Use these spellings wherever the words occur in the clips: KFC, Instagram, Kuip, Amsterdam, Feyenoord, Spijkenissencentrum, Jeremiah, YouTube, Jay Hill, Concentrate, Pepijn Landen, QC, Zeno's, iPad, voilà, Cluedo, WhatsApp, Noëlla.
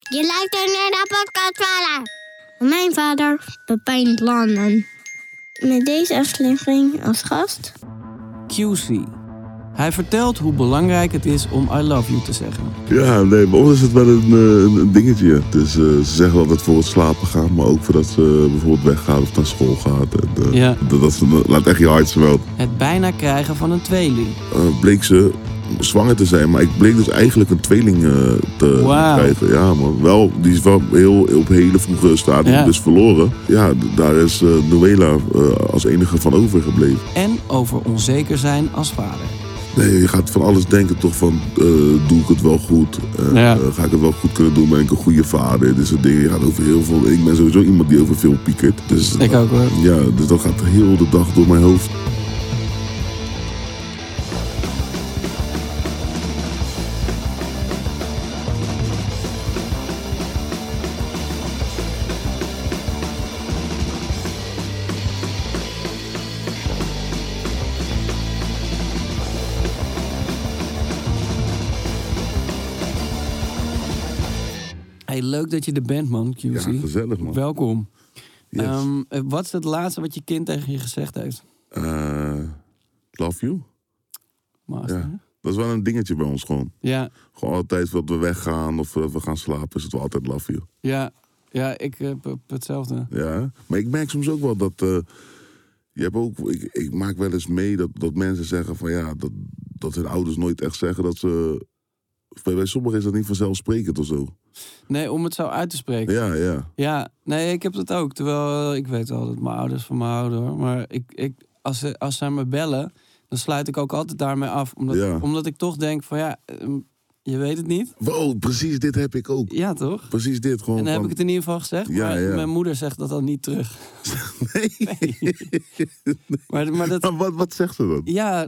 Je luistert naar de podcast Voilà. Mijn vader, Pepijn Landen. Met deze aflevering als gast QC. Hij vertelt hoe belangrijk het is om I love you te zeggen. Ja, nee, bij ons is het wel een dingetje. Dus ze zeggen wel dat voor het slapen gaan, maar ook voordat ze bijvoorbeeld weggaat of naar school gaat. En, ja. dat laat echt je hart smelten. Het bijna krijgen van een tweeling. Bleek ze zwanger te zijn, maar ik bleek dus eigenlijk een tweeling te krijgen. Ja, maar wel, die is wel op hele vroege stadium dus verloren. Ja, daar is Noëlla als enige van overgebleven. En over onzeker zijn als vader. Nee, je gaat van alles denken toch van, doe ik het wel goed? Ga ik het wel goed kunnen doen? Ben ik een goede vader? Dit soort dingen. Je gaat over heel veel. Ik ben sowieso iemand die over veel piekert. Dus, ik ook hoor. Ja, dus dat gaat heel de dag door mijn hoofd. Hey, leuk dat je er bent, man, QC. Ja, gezellig, man. Welkom. Yes. Wat is het laatste wat je kind tegen je gezegd heeft? Love you. Master, ja. Dat is wel een dingetje bij ons gewoon. Ja. Gewoon altijd dat we weggaan of we gaan slapen is het wel altijd love you. Ja, ja, ik heb hetzelfde. Ja, maar ik merk soms ook wel dat... je hebt ook, ik maak wel eens mee dat mensen zeggen van ja... Dat hun ouders nooit echt zeggen dat ze... Bij sommigen is dat niet vanzelfsprekend of zo. Nee, om het zo uit te spreken. Ja, ja. Ja, nee, ik heb dat ook. Terwijl, ik weet al dat mijn ouders van me houden hoor. Maar als zij me bellen, dan sluit ik ook altijd daarmee af. Omdat ik toch denk van ja, je weet het niet. Wow, precies dit heb ik ook. Ja, toch? Precies dit gewoon. En dan heb ik het in ieder geval gezegd. Ja, maar ja. Mijn moeder zegt dat dan niet terug. Nee. Nee. Maar dat... Maar wat zegt ze dan? Ja,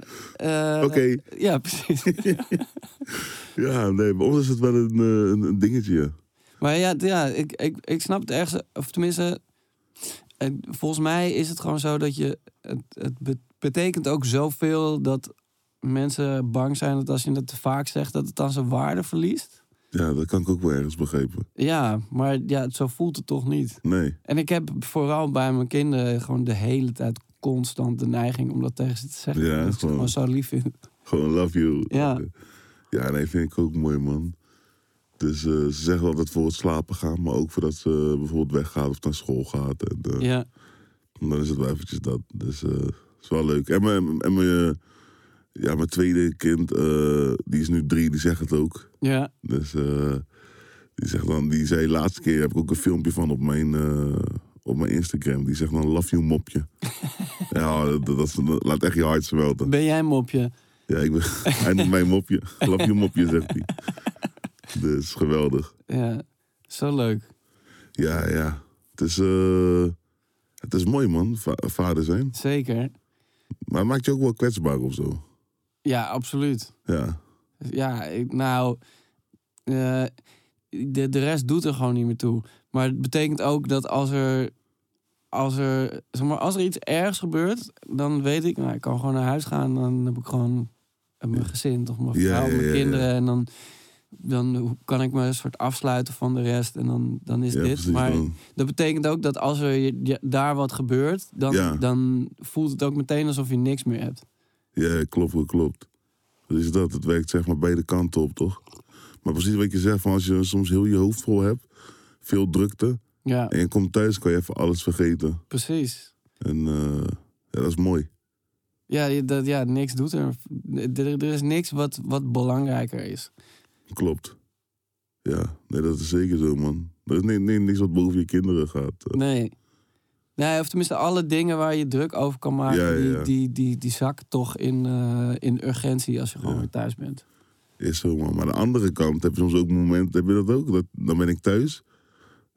Oké. Ja, precies. Ja, nee, bij ons is het wel een dingetje. Maar ja ik snap het ergens. Of tenminste, volgens mij is het gewoon zo dat je... Het betekent ook zoveel dat mensen bang zijn dat als je dat te vaak zegt... dat het dan zijn waarde verliest. Ja, dat kan ik ook wel ergens begrijpen. Ja, maar ja, zo voelt het toch niet. Nee. En ik heb vooral bij mijn kinderen gewoon de hele tijd constant de neiging... om dat tegen ze te zeggen. Ja, dat gewoon, ik het gewoon zo lief vind. Gewoon love you. Ja. Ja, nee, vind ik ook mooi, man. Dus ze zeggen wel dat voor het slapen gaan, maar ook voordat ze bijvoorbeeld weggaat of naar school gaat. En, ja. Dan is het wel eventjes dat. Dus is wel leuk. En mijn tweede kind, die is nu 3, die zegt het ook. Ja. Dus die zegt dan, die zei laatste keer, heb ik ook een filmpje van op mijn Instagram. Die zegt dan, love you mopje. Ja, dat laat echt je hart smelten. Ben jij mopje? Ja, hij noemt mij mopje. Love you mopje, zegt hij. Dus geweldig. Ja, zo leuk. Ja, ja. Het is mooi, man. Vader zijn. Zeker. Maar het maakt je ook wel kwetsbaar of zo. Ja, absoluut. Ja. Ja, de rest doet er gewoon niet meer toe. Maar het betekent ook dat als er iets ergs gebeurt, dan weet ik, nou, ik kan gewoon naar huis gaan. Dan heb ik gewoon mijn gezin, of mijn vrouw, mijn kinderen. Ja. En dan kan ik me een soort afsluiten van de rest. En dan is dit. Precies, maar dat betekent ook dat als er daar wat gebeurt, dan voelt het ook meteen alsof je niks meer hebt. Ja, klopt. Dus dat, het werkt zeg maar beide kanten op, toch? Maar precies wat je zegt, van als je soms heel je hoofd vol hebt, veel drukte... Ja. En je komt thuis, kan je even alles vergeten. Precies. En ja, dat is mooi. Ja, dat, ja, niks doet er. Er is niks wat belangrijker is. Klopt. Ja, nee, dat is zeker zo, man. Er is niks wat boven je kinderen gaat. Nee, of tenminste alle dingen waar je druk over kan maken... Ja, ja, ja. Die zakken toch in urgentie als je gewoon weer thuis bent. Is zo, man. Maar aan de andere kant heb je soms ook momenten... Heb je dat ook? Dan ben ik thuis...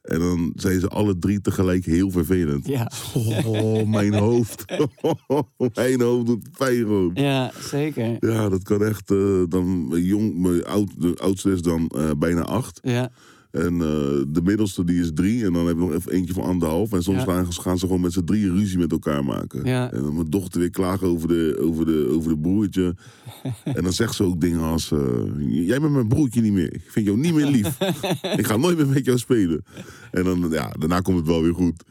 En dan zijn ze alle drie tegelijk heel vervelend. Ja. Oh, mijn hoofd. Mijn hoofd doet pijn gewoon. Ja, zeker. Ja, dat kan echt... de oudste is dan bijna 8. Ja. En de middelste die is 3. En dan heb je nog even eentje van 1,5. En soms gaan ze gewoon met z'n drie ruzie met elkaar maken. Ja. En dan mijn dochter weer klagen over de broertje. En dan zegt ze ook dingen als... jij bent mijn broertje niet meer. Ik vind jou niet meer lief. Ik ga nooit meer met jou spelen. En dan, ja, daarna komt het wel weer goed.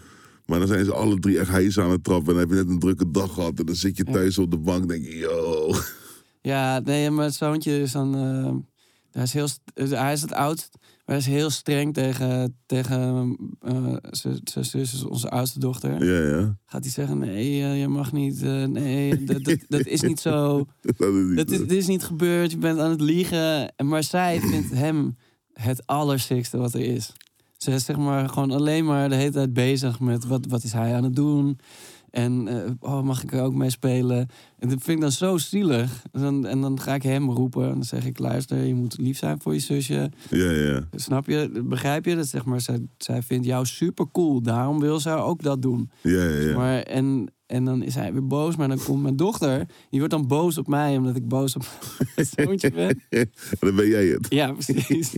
Maar dan zijn ze alle drie echt hijs aan het trappen. En dan heb je net een drukke dag gehad. En dan zit je thuis op de bank en denk je... Yo. Ja, nee, maar het zoontje is dan... hij is het oudst. Hij is heel streng tegen zijn zus, onze oudste dochter. Ja, ja. Gaat hij zeggen, nee, je mag niet. Nee, dat is niet zo. Dit is niet gebeurd, je bent aan het liegen. Maar zij vindt hem het allersikste wat er is. Ze is zeg maar gewoon alleen maar de hele tijd bezig met wat is hij aan het doen. En mag ik er ook mee spelen? En dat vind ik dan zo zielig. En dan ga ik hem roepen. En dan zeg ik, luister, je moet lief zijn voor je zusje. Ja, ja. Snap je? Begrijp je? Dat zeg maar, zij vindt jou super cool. Daarom wil zij ook dat doen. Ja, ja, ja. Maar, en dan is hij weer boos. Maar dan komt mijn dochter. Die wordt dan boos op mij. Omdat ik boos op mijn zoontje ben. Dan ben jij het. Ja, precies.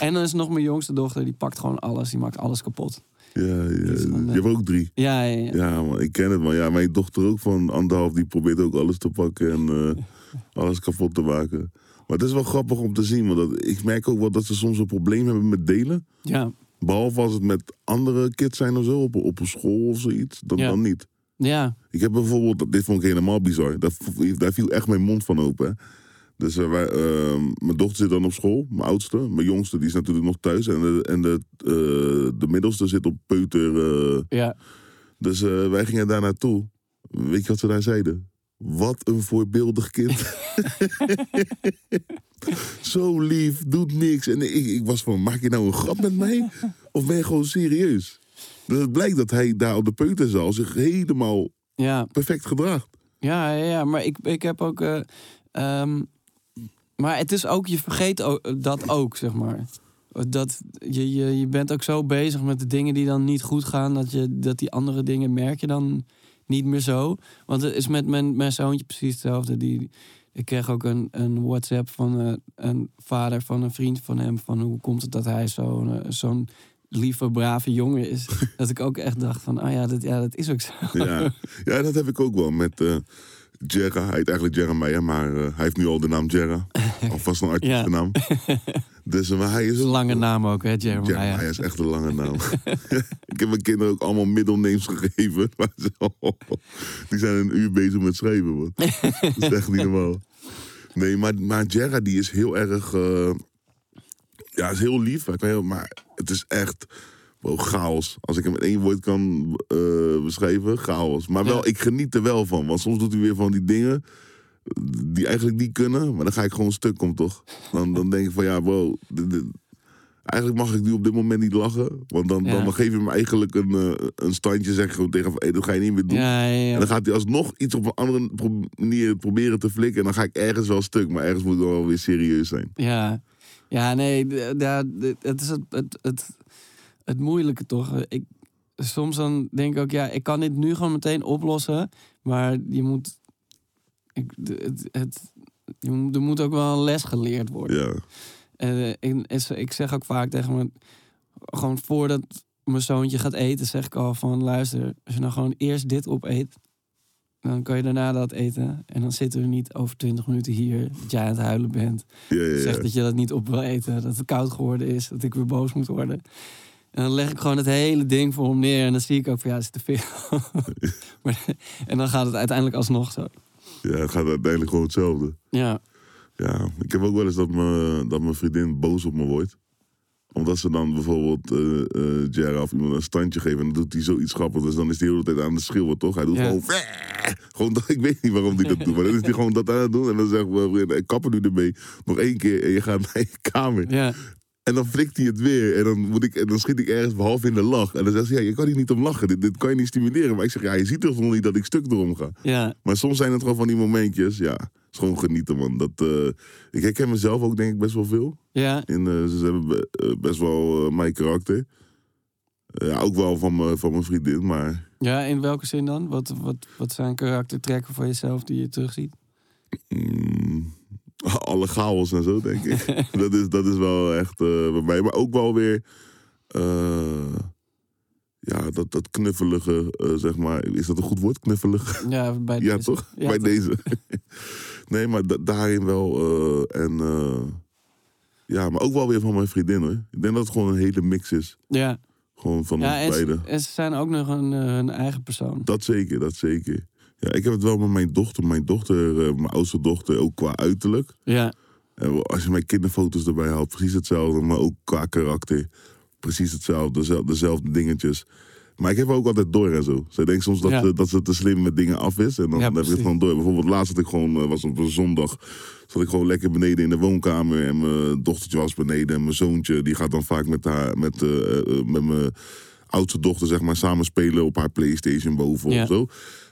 En dan is nog mijn jongste dochter. Die pakt gewoon alles. Die maakt alles kapot. Ja, je hebt ook 3. Ja, ja, ja. Ja, man, ik ken het, maar ja, mijn dochter ook van 1,5, die probeert ook alles te pakken en alles kapot te maken. Maar het is wel grappig om te zien, want ik merk ook wel dat ze soms een probleem hebben met delen. Ja. Behalve als het met andere kids zijn of zo, op een school of zoiets, dan niet. Ja. Ik heb bijvoorbeeld, dit vond ik helemaal bizar, daar viel echt mijn mond van open, hè. Dus mijn dochter zit dan op school, mijn oudste. Mijn jongste die is natuurlijk nog thuis. En de middelste zit op peuter. Ja. Dus wij gingen daar naartoe. Weet je wat ze daar zeiden? Wat een voorbeeldig kind. Zo lief, doet niks. En ik was van, maak je nou een grap met mij? Of ben je gewoon serieus? Dus het blijkt dat hij daar op de peuterzaal zich helemaal perfect gedraagt. Ja, ja, ja, maar ik heb ook... Maar het is ook, je vergeet dat ook, zeg maar. Dat je bent ook zo bezig met de dingen die dan niet goed gaan... dat die andere dingen merk je dan niet meer zo. Want het is met mijn zoontje precies hetzelfde. Ik kreeg ook een WhatsApp van een vader van een vriend van hem... van hoe komt het dat hij zo'n lieve, brave jongen is. Dat ik ook echt dacht van, dat is ook zo. Ja, dat heb ik ook wel met... Jerra, hij heet eigenlijk Jeremiah, maar hij heeft nu al de naam Jerra. Alvast een artiestennaam. Dus, maar hij is een lange naam ook, hè, Jeremiah? Ja, hij is echt een lange naam. Ik heb mijn kinderen ook allemaal middelnames gegeven. Maar die zijn een uur bezig met schrijven, man. Dat is echt niet normaal. Nee, maar Jerra, die is heel erg... is heel lief. Maar het is echt... Oh, chaos. Als ik hem met 1 woord kan beschrijven, chaos. Maar wel, ik geniet er wel van. Want soms doet hij weer van die dingen die eigenlijk niet kunnen. Maar dan ga ik gewoon stuk om, toch? Dan denk ik van, eigenlijk mag ik nu op dit moment niet lachen. Want dan geef je hem eigenlijk een standje. Zeg gewoon tegen van, dat ga je niet meer doen. Ja, ja, ja. En dan gaat hij alsnog iets op een andere manier proberen te flikken. En dan ga ik ergens wel stuk. Maar ergens moet ik dan wel weer serieus zijn. Ja, ja, nee. Het is het moeilijke toch. Soms dan denk ik ook, ik kan dit nu gewoon meteen oplossen. Maar er moet ook wel een les geleerd worden. Ja. Ik zeg ook vaak tegen me, gewoon voordat mijn zoontje gaat eten, zeg ik al van, luister, als je nou gewoon eerst dit opeet, dan kan je daarna dat eten. En dan zitten we niet over 20 minuten hier, dat jij aan het huilen bent. Ja. Zeg dat je dat niet op wil eten, dat het koud geworden is, dat ik weer boos moet worden. En dan leg ik gewoon het hele ding voor hem neer. En dan zie ik ook van, het is te veel. En dan gaat het uiteindelijk alsnog zo. Ja, het gaat uiteindelijk gewoon hetzelfde. Ja. Ja, ik heb ook wel eens dat mijn vriendin boos op me wordt. Omdat ze dan bijvoorbeeld Jera of iemand een standje geven en dan doet hij zoiets grappigs. Dus dan is hij de hele tijd aan de schreeuwen, toch? Hij doet gewoon, ik weet niet waarom hij dat doet, maar dan is hij gewoon dat aan het doen. En dan zegt we, ik kap er nu ermee, nog één keer en je gaat naar je kamer. Ja. En dan flikt hij het weer. En dan schiet ik ergens behalve in de lach. En dan zegt ze, ja, je kan hier niet om lachen. Dit kan je niet stimuleren. Maar ik zeg, ja, je ziet toch nog niet dat ik stuk erom ga. Ja. Maar soms zijn het gewoon van die momentjes, ja. Het is gewoon genieten, man. Ik herken mezelf ook, denk ik, best wel veel. Ja. Ze hebben best wel mijn karakter. Ja, ook wel van mijn vriendin, maar... Ja, in welke zin dan? Wat zijn karaktertrekken van jezelf die je terugziet? Alle chaos en zo, denk ik. dat is wel echt bij mij. Maar ook wel weer... ja, dat knuffelige, zeg maar... Is dat een goed woord, knuffelig? Ja, bij deze. Ja, toch? Ja, bij toch? Deze. Nee, maar daarin wel. Ja, maar ook wel weer van mijn vriendin, hoor. Ik denk dat het gewoon een hele mix is. Ja. Gewoon van ons beiden. En ze zijn ook nog hun eigen persoon. Dat zeker. Ja, ik heb het wel met mijn dochter. Mijn oudste dochter, ook qua uiterlijk. Ja. En als je mijn kinderfoto's erbij haalt, precies hetzelfde. Maar ook qua karakter, precies hetzelfde. Dezelfde dingetjes. Maar ik heb ook altijd door en zo. Ze denkt soms dat ze te slim met dingen af is. En dan heb ik het gewoon door. Bijvoorbeeld laatst had ik gewoon, was op een zondag... zat ik gewoon lekker beneden in de woonkamer. En mijn dochtertje was beneden. En mijn zoontje, die gaat dan vaak met mijn oudste dochter, zeg maar, samen spelen op haar PlayStation boven of zo.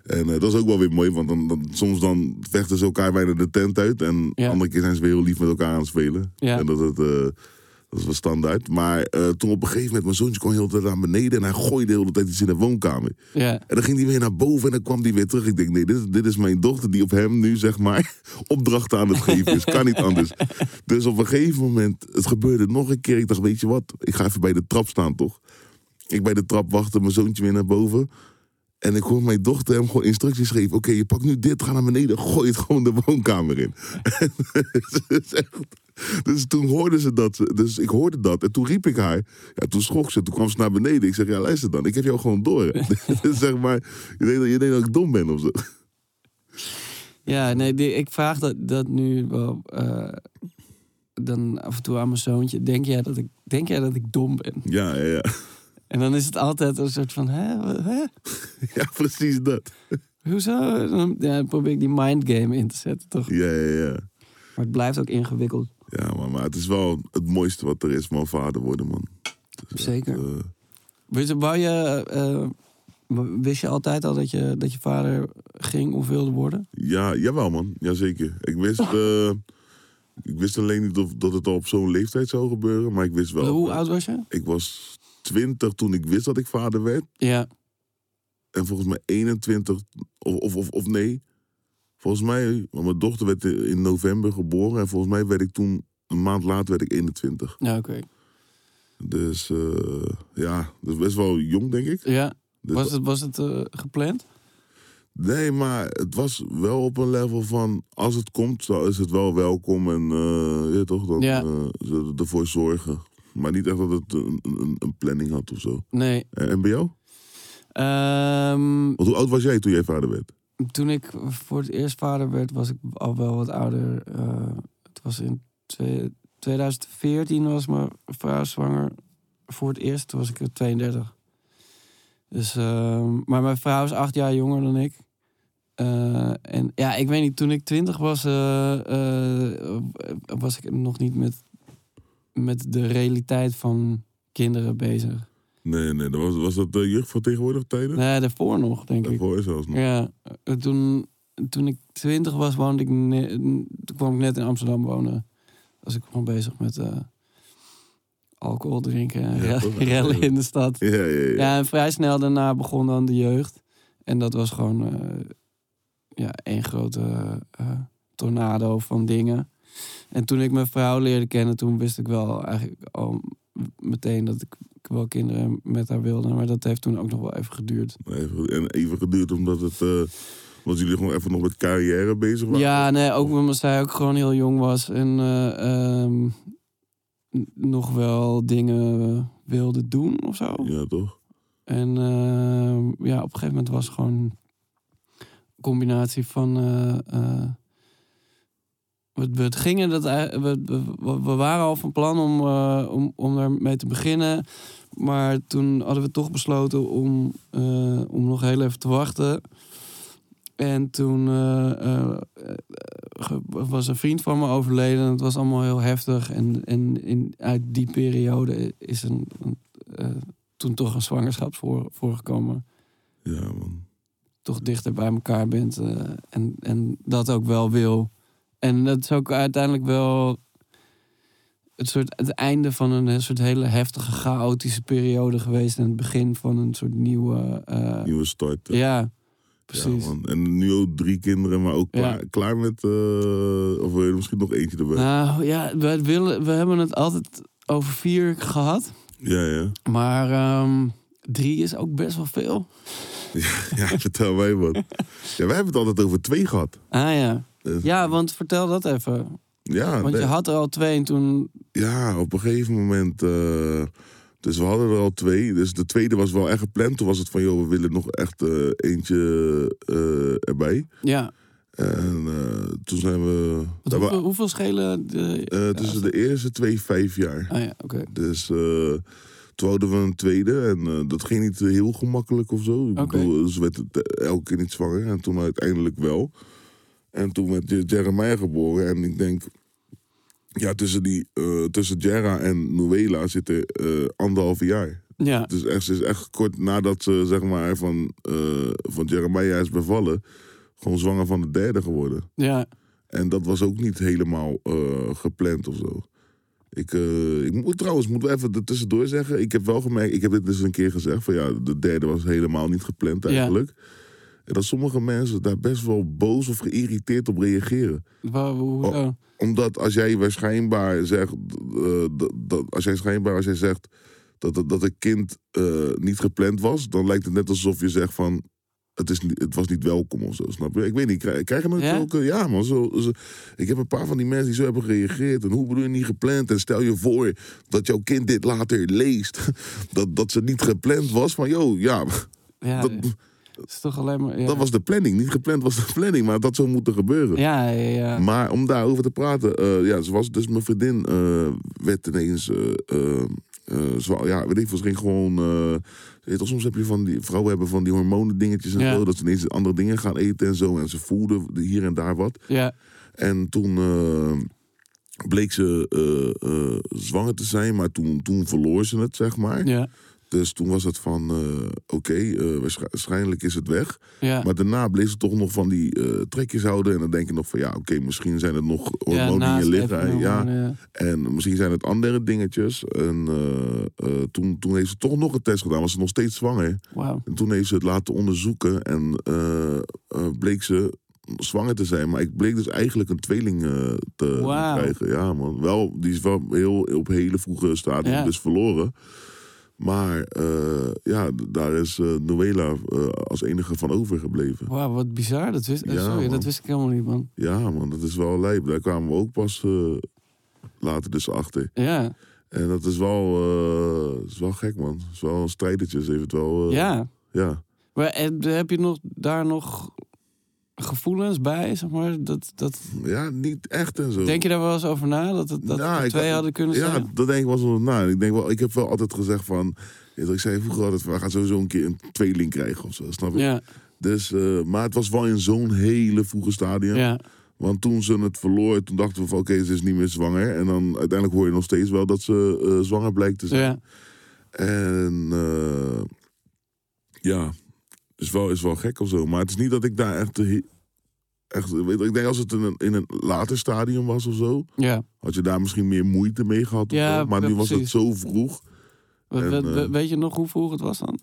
En dat is ook wel weer mooi. Want soms vechten ze elkaar bijna de tent uit. En andere keer zijn ze weer heel lief met elkaar aan het spelen. Ja. En dat is wel standaard. Maar toen op een gegeven moment... Mijn zoontje kwam heel de tijd naar beneden... en hij gooide de hele tijd iets in de woonkamer. Yeah. En dan ging hij weer naar boven en dan kwam hij weer terug. Ik denk, nee, dit is mijn dochter die op hem nu, zeg maar... opdrachten aan het geven is. Kan niet anders. Dus op een gegeven moment... Het gebeurde nog een keer. Ik dacht, weet je wat? Ik ga even bij de trap staan, toch? Ik bij de trap wachtte, mijn zoontje weer naar boven... En ik hoor mijn dochter hem gewoon instructies geven. Oké, je pakt nu dit, ga naar beneden, gooi het gewoon de woonkamer in. Dus toen hoorden ze dat. Dus ik hoorde dat. En toen riep ik haar. Ja, toen schrok ze. Toen kwam ze naar beneden. Ik zeg, ja, luister dan. Ik heb jou gewoon door. Zeg maar, je denkt dat ik dom ben of zo. Ja, nee, ik vraag dat nu wel... dan af en toe aan mijn zoontje. Denk jij dat ik dom ben? Ja. En dan is het altijd een soort van, hè? Ja, precies dat. Hoezo? Dan probeer ik die mindgame in te zetten, toch? Ja. Maar het blijft ook ingewikkeld. Ja, maar het is wel het mooiste wat er is, man, vader worden, man. Zeker. Wist je altijd al dat je vader ging of wilde worden? Ja, jawel, man. Jazeker. Ik wist alleen niet dat het al op zo'n leeftijd zou gebeuren, maar ik wist wel. Hoe oud was je? Ik was... 20 toen ik wist dat ik vader werd. Ja. En volgens mij 21... Of nee. Volgens mij... Want mijn dochter werd in november geboren. En volgens mij werd ik toen... Een maand later werd ik 21. Ja, oké. Dus... dat is best wel jong, denk ik. Ja. Dus was het gepland? Nee, maar het was wel op een level van... Als het komt, is het wel welkom. En toch? Dan ervoor zorgen. Maar niet echt dat het een planning had of zo. Nee. En bij jou? Want hoe oud was jij toen jij vader werd? Toen ik voor het eerst vader werd, was ik al wel wat ouder. Het was in 2014 was mijn vrouw zwanger. Voor het eerst, toen was ik 32. Dus, maar mijn vrouw is 8 jaar jonger dan ik. En ja, ik weet niet, toen ik 20 was... was ik nog niet met de realiteit van kinderen bezig. Nee, was dat de jeugd van tegenwoordig tijden? Nee, daarvoor nog, denk ik. Daarvoor zelfs nog. Ja, toen ik 20 was, woonde ik toen kwam ik net in Amsterdam wonen. Was ik gewoon bezig met alcohol drinken en rellen in de stad. Ja. Ja, en vrij snel daarna begon dan de jeugd. En dat was gewoon één grote tornado van dingen. En toen ik mijn vrouw leerde kennen, toen wist ik wel eigenlijk al meteen dat ik wel kinderen met haar wilde. Maar dat heeft toen ook nog wel even geduurd. Omdat het... omdat jullie gewoon even nog met carrière bezig waren? Ja, nee, ook omdat zij ook gewoon heel jong was. En nog wel dingen wilde doen of zo. Ja, toch? En op een gegeven moment was het gewoon een combinatie van... We waren al van plan om daarmee te beginnen. Maar toen hadden we toch besloten om nog heel even te wachten. En toen was een vriend van me overleden. Het was allemaal heel heftig. En uit die periode is toen toch een zwangerschap voorgekomen. Ja, man. Toch dichter bij elkaar bent. En dat ook wel wil. En dat is ook uiteindelijk wel het einde van een soort hele heftige, chaotische periode geweest. En het begin van een soort nieuwe start. Ja, precies. Ja, en nu ook 3 kinderen, maar ook klaar met... of misschien nog eentje erbij. Nou ja, we hebben het altijd over 4 gehad. Ja, ja. Maar 3 is ook best wel veel. Ja, vertel mij wat. Ja, wij hebben het altijd over 2 gehad. Ah ja. Ja, want vertel dat even. Ja, want je had er al 2 en toen... Ja, op een gegeven moment... dus we hadden er al 2. Dus de tweede was wel echt gepland. Toen was het van, joh, we willen nog echt eentje erbij. Ja. En toen zijn we... Hoeveel schelen? Tussen de eerste 2 5 jaar. Ah ja, oké. Dus... toen hadden we een tweede en dat ging niet heel gemakkelijk of zo. Okay. Ik bedoel, ze werd elke keer niet zwanger en toen uiteindelijk wel. En toen werd Jeremiah geboren en ik denk... Ja, tussen Jera en Noëlla zitten 1,5 jaar. Ja. Dus ze is echt kort nadat ze zeg maar van Jeremiah is bevallen... gewoon zwanger van de 3e geworden. Ja. En dat was ook niet helemaal gepland of zo. Ik moet even er tussendoor zeggen. Ik heb wel gemerkt, ik heb dit dus een keer gezegd. Van ja, de 3e was helemaal niet gepland eigenlijk. Ja. En dat sommige mensen daar best wel boos of geïrriteerd op reageren. Omdat als jij waarschijnlijk zegt... als jij zegt dat een kind niet gepland was... dan lijkt het net alsof je zegt van... Het was niet welkom of zo, snap je? Ik weet niet, krijgen we natuurlijk... Ja, man, ik heb een paar van die mensen die zo hebben gereageerd. En hoe bedoel je niet gepland? En stel je voor dat jouw kind dit later leest. dat ze niet gepland was. Van, joh, ja... Ja, dat is toch alleen maar... Ja. Dat was de planning. Niet gepland was de planning, maar dat zou moeten gebeuren. Ja, ja, ja. Maar om daarover te praten... ze was dus mijn vriendin werd ineens... weet ik veel, ze ging gewoon... soms heb je van die vrouwen hebben van die hormonen dingetjes en zo, dat ze ineens andere dingen gaan eten en zo. En ze voelden hier en daar wat. Ja. En toen bleek ze zwanger te zijn, maar toen verloor ze het, zeg maar. Ja. Dus toen was het van, waarschijnlijk is het weg. Ja. Maar daarna bleef ze toch nog van die trekjes houden. En dan denk je nog van, misschien zijn het nog hormonen in je lichaam. Ja. En misschien zijn het andere dingetjes. En toen heeft ze toch nog een test gedaan. Was ze nog steeds zwanger. Wow. En toen heeft ze het laten onderzoeken. En bleek ze zwanger te zijn. Maar ik bleek dus eigenlijk een tweeling te krijgen. Ja, man. Wel, die is wel op hele vroege stadium dus verloren. Maar daar is Noëlla als enige van overgebleven. Wauw, wat bizar. Dat wist ik helemaal niet, man. Ja, man, dat is wel lijp. Daar kwamen we ook pas later dus achter. Ja. En dat is wel gek, man. Het is wel een strijdertje, heeft het wel... Ja. Maar heb je daar nog gevoelens bij, zeg maar? Dat... Ja, niet echt en zo. Denk je daar wel eens over na? Dat 2 hadden kunnen zijn? Ja, dat denk ik wel eens over na. Ik heb wel altijd gezegd van... Ik zei vroeger altijd, we gaan sowieso een keer een tweeling krijgen of zo, snap je? Ja. Dus, maar het was wel in zo'n hele vroege stadium. Ja. Want toen ze het verloor, toen dachten we van oké, ze is niet meer zwanger. En dan uiteindelijk hoor je nog steeds wel dat ze zwanger blijkt te zijn. Ja. En is wel gek of zo. Maar het is niet dat ik daar echt weet, ik denk als het in een later stadium was of zo... Ja. Had je daar misschien meer moeite mee gehad. Ja, maar nu was het zo vroeg. Weet je nog hoe vroeg het was dan?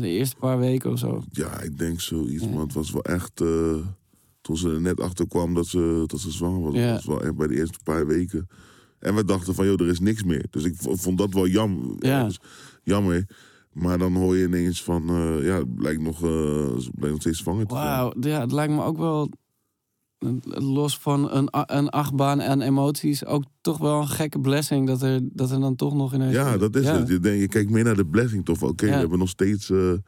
De eerste paar weken of zo? Ja, ik denk zoiets. Ja. Maar het was wel echt... toen ze er net achter kwam dat ze zwanger was. Ja. Dat was wel echt bij de eerste paar weken. En we dachten van, er is niks meer. Dus ik vond dat wel jammer. Ja. Dus, jammer. Maar dan hoor je ineens van, het blijkt nog steeds zwanger te zijn. Wauw, ja, het lijkt me ook wel, los van een achtbaan en emoties, ook toch wel een gekke blessing dat er dan toch nog ineens... Ja, dat is het. Je kijkt meer naar de blessing toch. Oké, we hebben nog steeds... We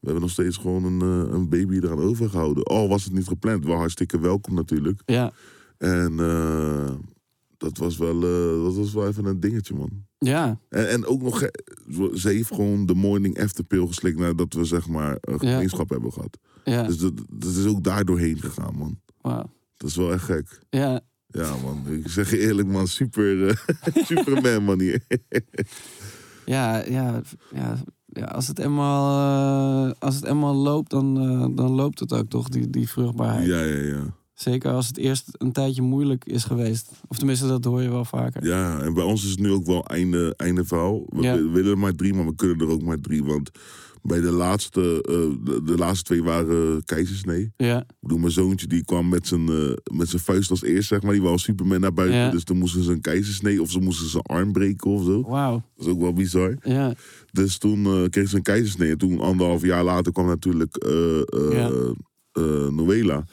hebben nog steeds gewoon een baby eraan overgehouden. Was het niet gepland. Wel hartstikke welkom natuurlijk. Ja. En dat was wel even een dingetje, man. Ja. En ook nog, ze heeft gewoon de morning after pill geslikt nadat we zeg maar een gemeenschap hebben gehad. Ja. Dus dat is ook daar doorheen gegaan, man. Wow. Dat is wel echt gek. Ja. Ja, man. Ik zeg je eerlijk, man. Superman, man hier. Ja, als het eenmaal loopt, dan loopt het ook toch, die vruchtbaarheid. Ja. Zeker als het eerst een tijdje moeilijk is geweest. Of tenminste, dat hoor je wel vaker. Ja, en bij ons is het nu ook wel einde verhaal. We willen er maar 3, maar we kunnen er ook maar 3. Want bij de laatste 2 waren keizersnee. Ja. Ik bedoel, mijn zoontje die kwam met zijn vuist als eerst, zeg maar. Die wou Superman naar buiten. Ja. Dus toen moesten ze een keizersnee of ze moesten zijn arm breken of zo. Wauw. Dat is ook wel bizar. Ja. Dus toen kreeg ze een keizersnee. En toen 1,5 jaar later kwam natuurlijk Noëlla.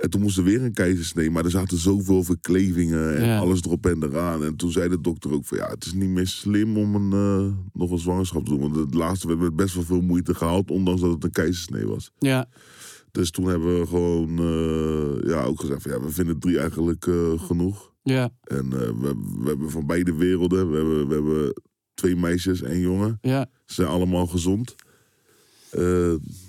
En toen moest er weer een keizersnee, maar er zaten zoveel verklevingen en alles erop en eraan. En toen zei de dokter ook van ja, het is niet meer slim om nog een zwangerschap te doen. Want het laatste werd met best wel veel moeite gehaald, ondanks dat het een keizersnee was. Ja. Dus toen hebben we gewoon ook gezegd van ja, we vinden 3 eigenlijk genoeg. Ja. En we hebben van beide werelden, we hebben 2 meisjes en jongen. Ja. Ze zijn allemaal gezond.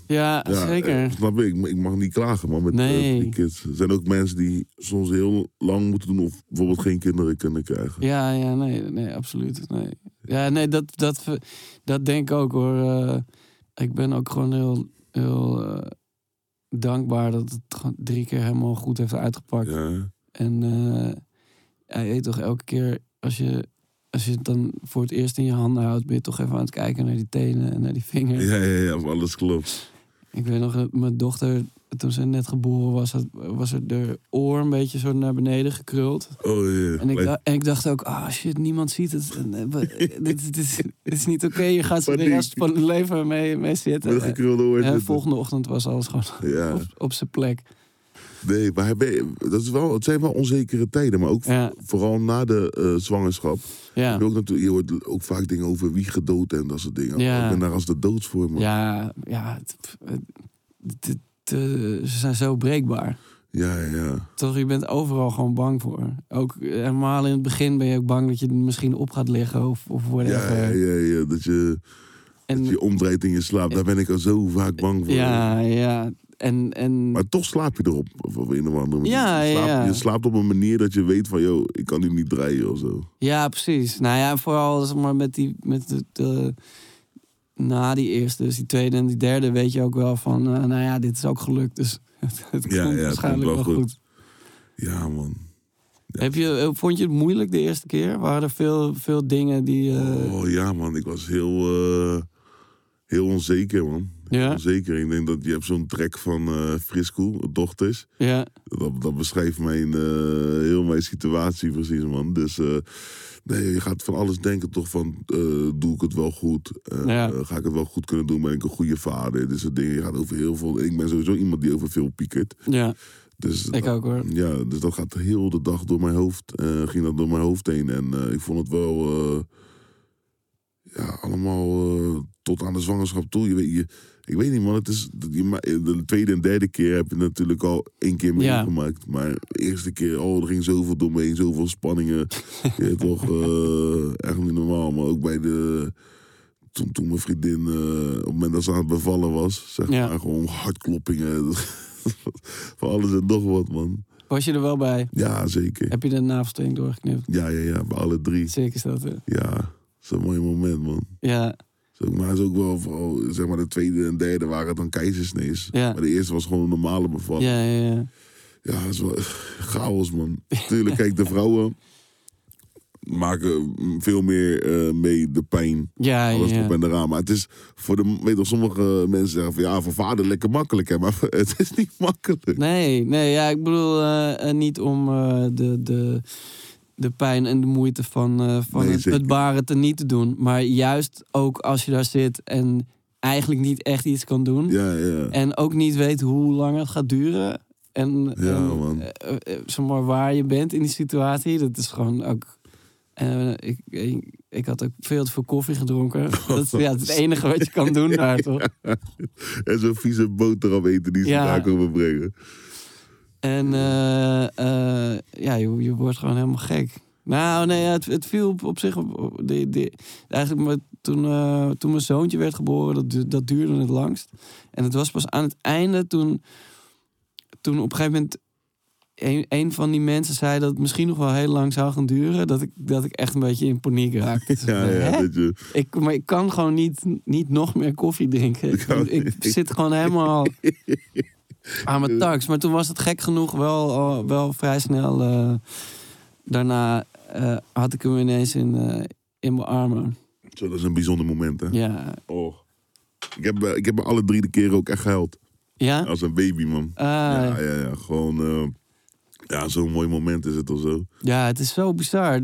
Zeker. Snap je? Ik mag niet klagen, man, met die kids. Er zijn ook mensen die soms heel lang moeten doen of bijvoorbeeld geen kinderen kunnen krijgen. Nee, absoluut. Nee. Ja, nee, dat denk ik ook, hoor. Ik ben ook gewoon heel dankbaar dat het 3 keer helemaal goed heeft uitgepakt. Ja. En je weet toch, elke keer als je het dan voor het eerst in je handen houdt, ben je toch even aan het kijken naar die tenen en naar die vingers. Ja, alles klopt. Ik weet nog, mijn dochter, toen ze net geboren was, was er de oor een beetje zo naar beneden gekruld. Oh ja. En ik dacht ook, shit, niemand ziet het. Dit is niet oké, je gaat ze de rest van het leven mee zitten. Met gekrulde oor. En volgende ochtend was alles gewoon op zijn plek. Nee, maar het zijn wel onzekere tijden. Maar ook vooral na de zwangerschap. Ja. Je hoort ook vaak dingen over wie gedood en dat soort dingen. Ja. Ik ben daar als de doodsvorm. Ja. Ze zijn zo breekbaar. Ja. Toch, je bent overal gewoon bang voor. Ook helemaal in het begin ben je ook bang dat je misschien op gaat liggen. Of whatever. Ja. Dat je omdraait in je slaap. Daar ben ik al zo vaak bang voor. Ja. Maar toch slaap je erop, of een of andere manier. Ja. Je slaapt op een manier dat je weet van, joh, ik kan nu niet draaien of zo. Ja, precies. Nou ja, vooral zeg maar, na die eerste, dus die tweede en die derde, weet je ook wel van, dit is ook gelukt. Dus het komt waarschijnlijk het komt wel goed. Ja, man. Ja. Vond je het moeilijk de eerste keer? Waren er veel dingen die... Oh ja, man, ik was heel onzeker, man. Ja. Zeker. Ik denk dat je hebt zo'n trek van Frisco, dochters. Ja. Dat beschrijft heel mijn situatie precies, man. Dus je gaat van alles denken toch van, doe ik het wel goed? Ga ik het wel goed kunnen doen? Ben ik een goede vader? Dus dat ding, je gaat over heel veel... Ik ben sowieso iemand die over veel piekert. Ja, dus, ik ook, hoor. Ja, dus dat gaat heel de dag door mijn hoofd. Ging dat door mijn hoofd heen. En ik vond het wel... allemaal tot aan de zwangerschap toe. Ik weet niet, man. Het is, de tweede en derde keer heb je natuurlijk al 1 keer meegemaakt. Maar de eerste keer, er ging zoveel door me heen. Zoveel spanningen. Toch echt niet normaal. Maar ook bij toen mijn vriendin, op het moment dat ze aan het bevallen was, zeg maar, gewoon hartkloppingen. Van alles en nog wat, man. Was je er wel bij? Ja, zeker. Heb je de navelstreng doorgeknipt? Ja, bij alle 3. Zeker is dat, hè? Ja. Dat is een mooi moment, man. Ja. Maar het is ook wel, vooral, zeg maar, de tweede en derde waren dan keizersnees. Ja. Maar de eerste was gewoon een normale bevalling. Ja. Ja, dat is wel chaos, man. Tuurlijk, kijk, de vrouwen maken veel meer mee de pijn. Ja, alles op en eraan. Maar het is voor weet je, sommige mensen zeggen van ja, voor vader lekker makkelijk, hè. Maar het is niet makkelijk. Nee, ja, ik bedoel niet om de pijn en de moeite van het baren niet te doen. Maar juist ook als je daar zit en eigenlijk niet echt iets kan doen. Ja. En ook niet weet hoe lang het gaat duren. En waar je bent in die situatie. Dat is gewoon ook... Ik had ook veel te veel koffie gedronken. Dat is het enige wat je kan doen daar, toch? En zo'n vieze boterham eten die ze daar komen brengen. En je wordt gewoon helemaal gek. Nou, nee, het viel op zich... Eigenlijk, maar toen mijn zoontje werd geboren, dat duurde het langst. En het was pas aan het einde toen op een gegeven moment... Een van die mensen zei dat het misschien nog wel heel lang zou gaan duren... dat ik echt een beetje in paniek raakte. Maar ik kan gewoon niet nog meer koffie drinken. Ik zit gewoon helemaal aan mijn taks. Maar toen was het gek genoeg wel vrij snel... daarna had ik hem ineens in mijn armen. Zo, dat is een bijzonder moment, hè? Ja. Oh. Ik heb me alle drie de keren ook echt gehuild. Ja? Als een baby, man. Ja. Gewoon... zo'n mooi moment is het of zo. Ja, het is zo bizar.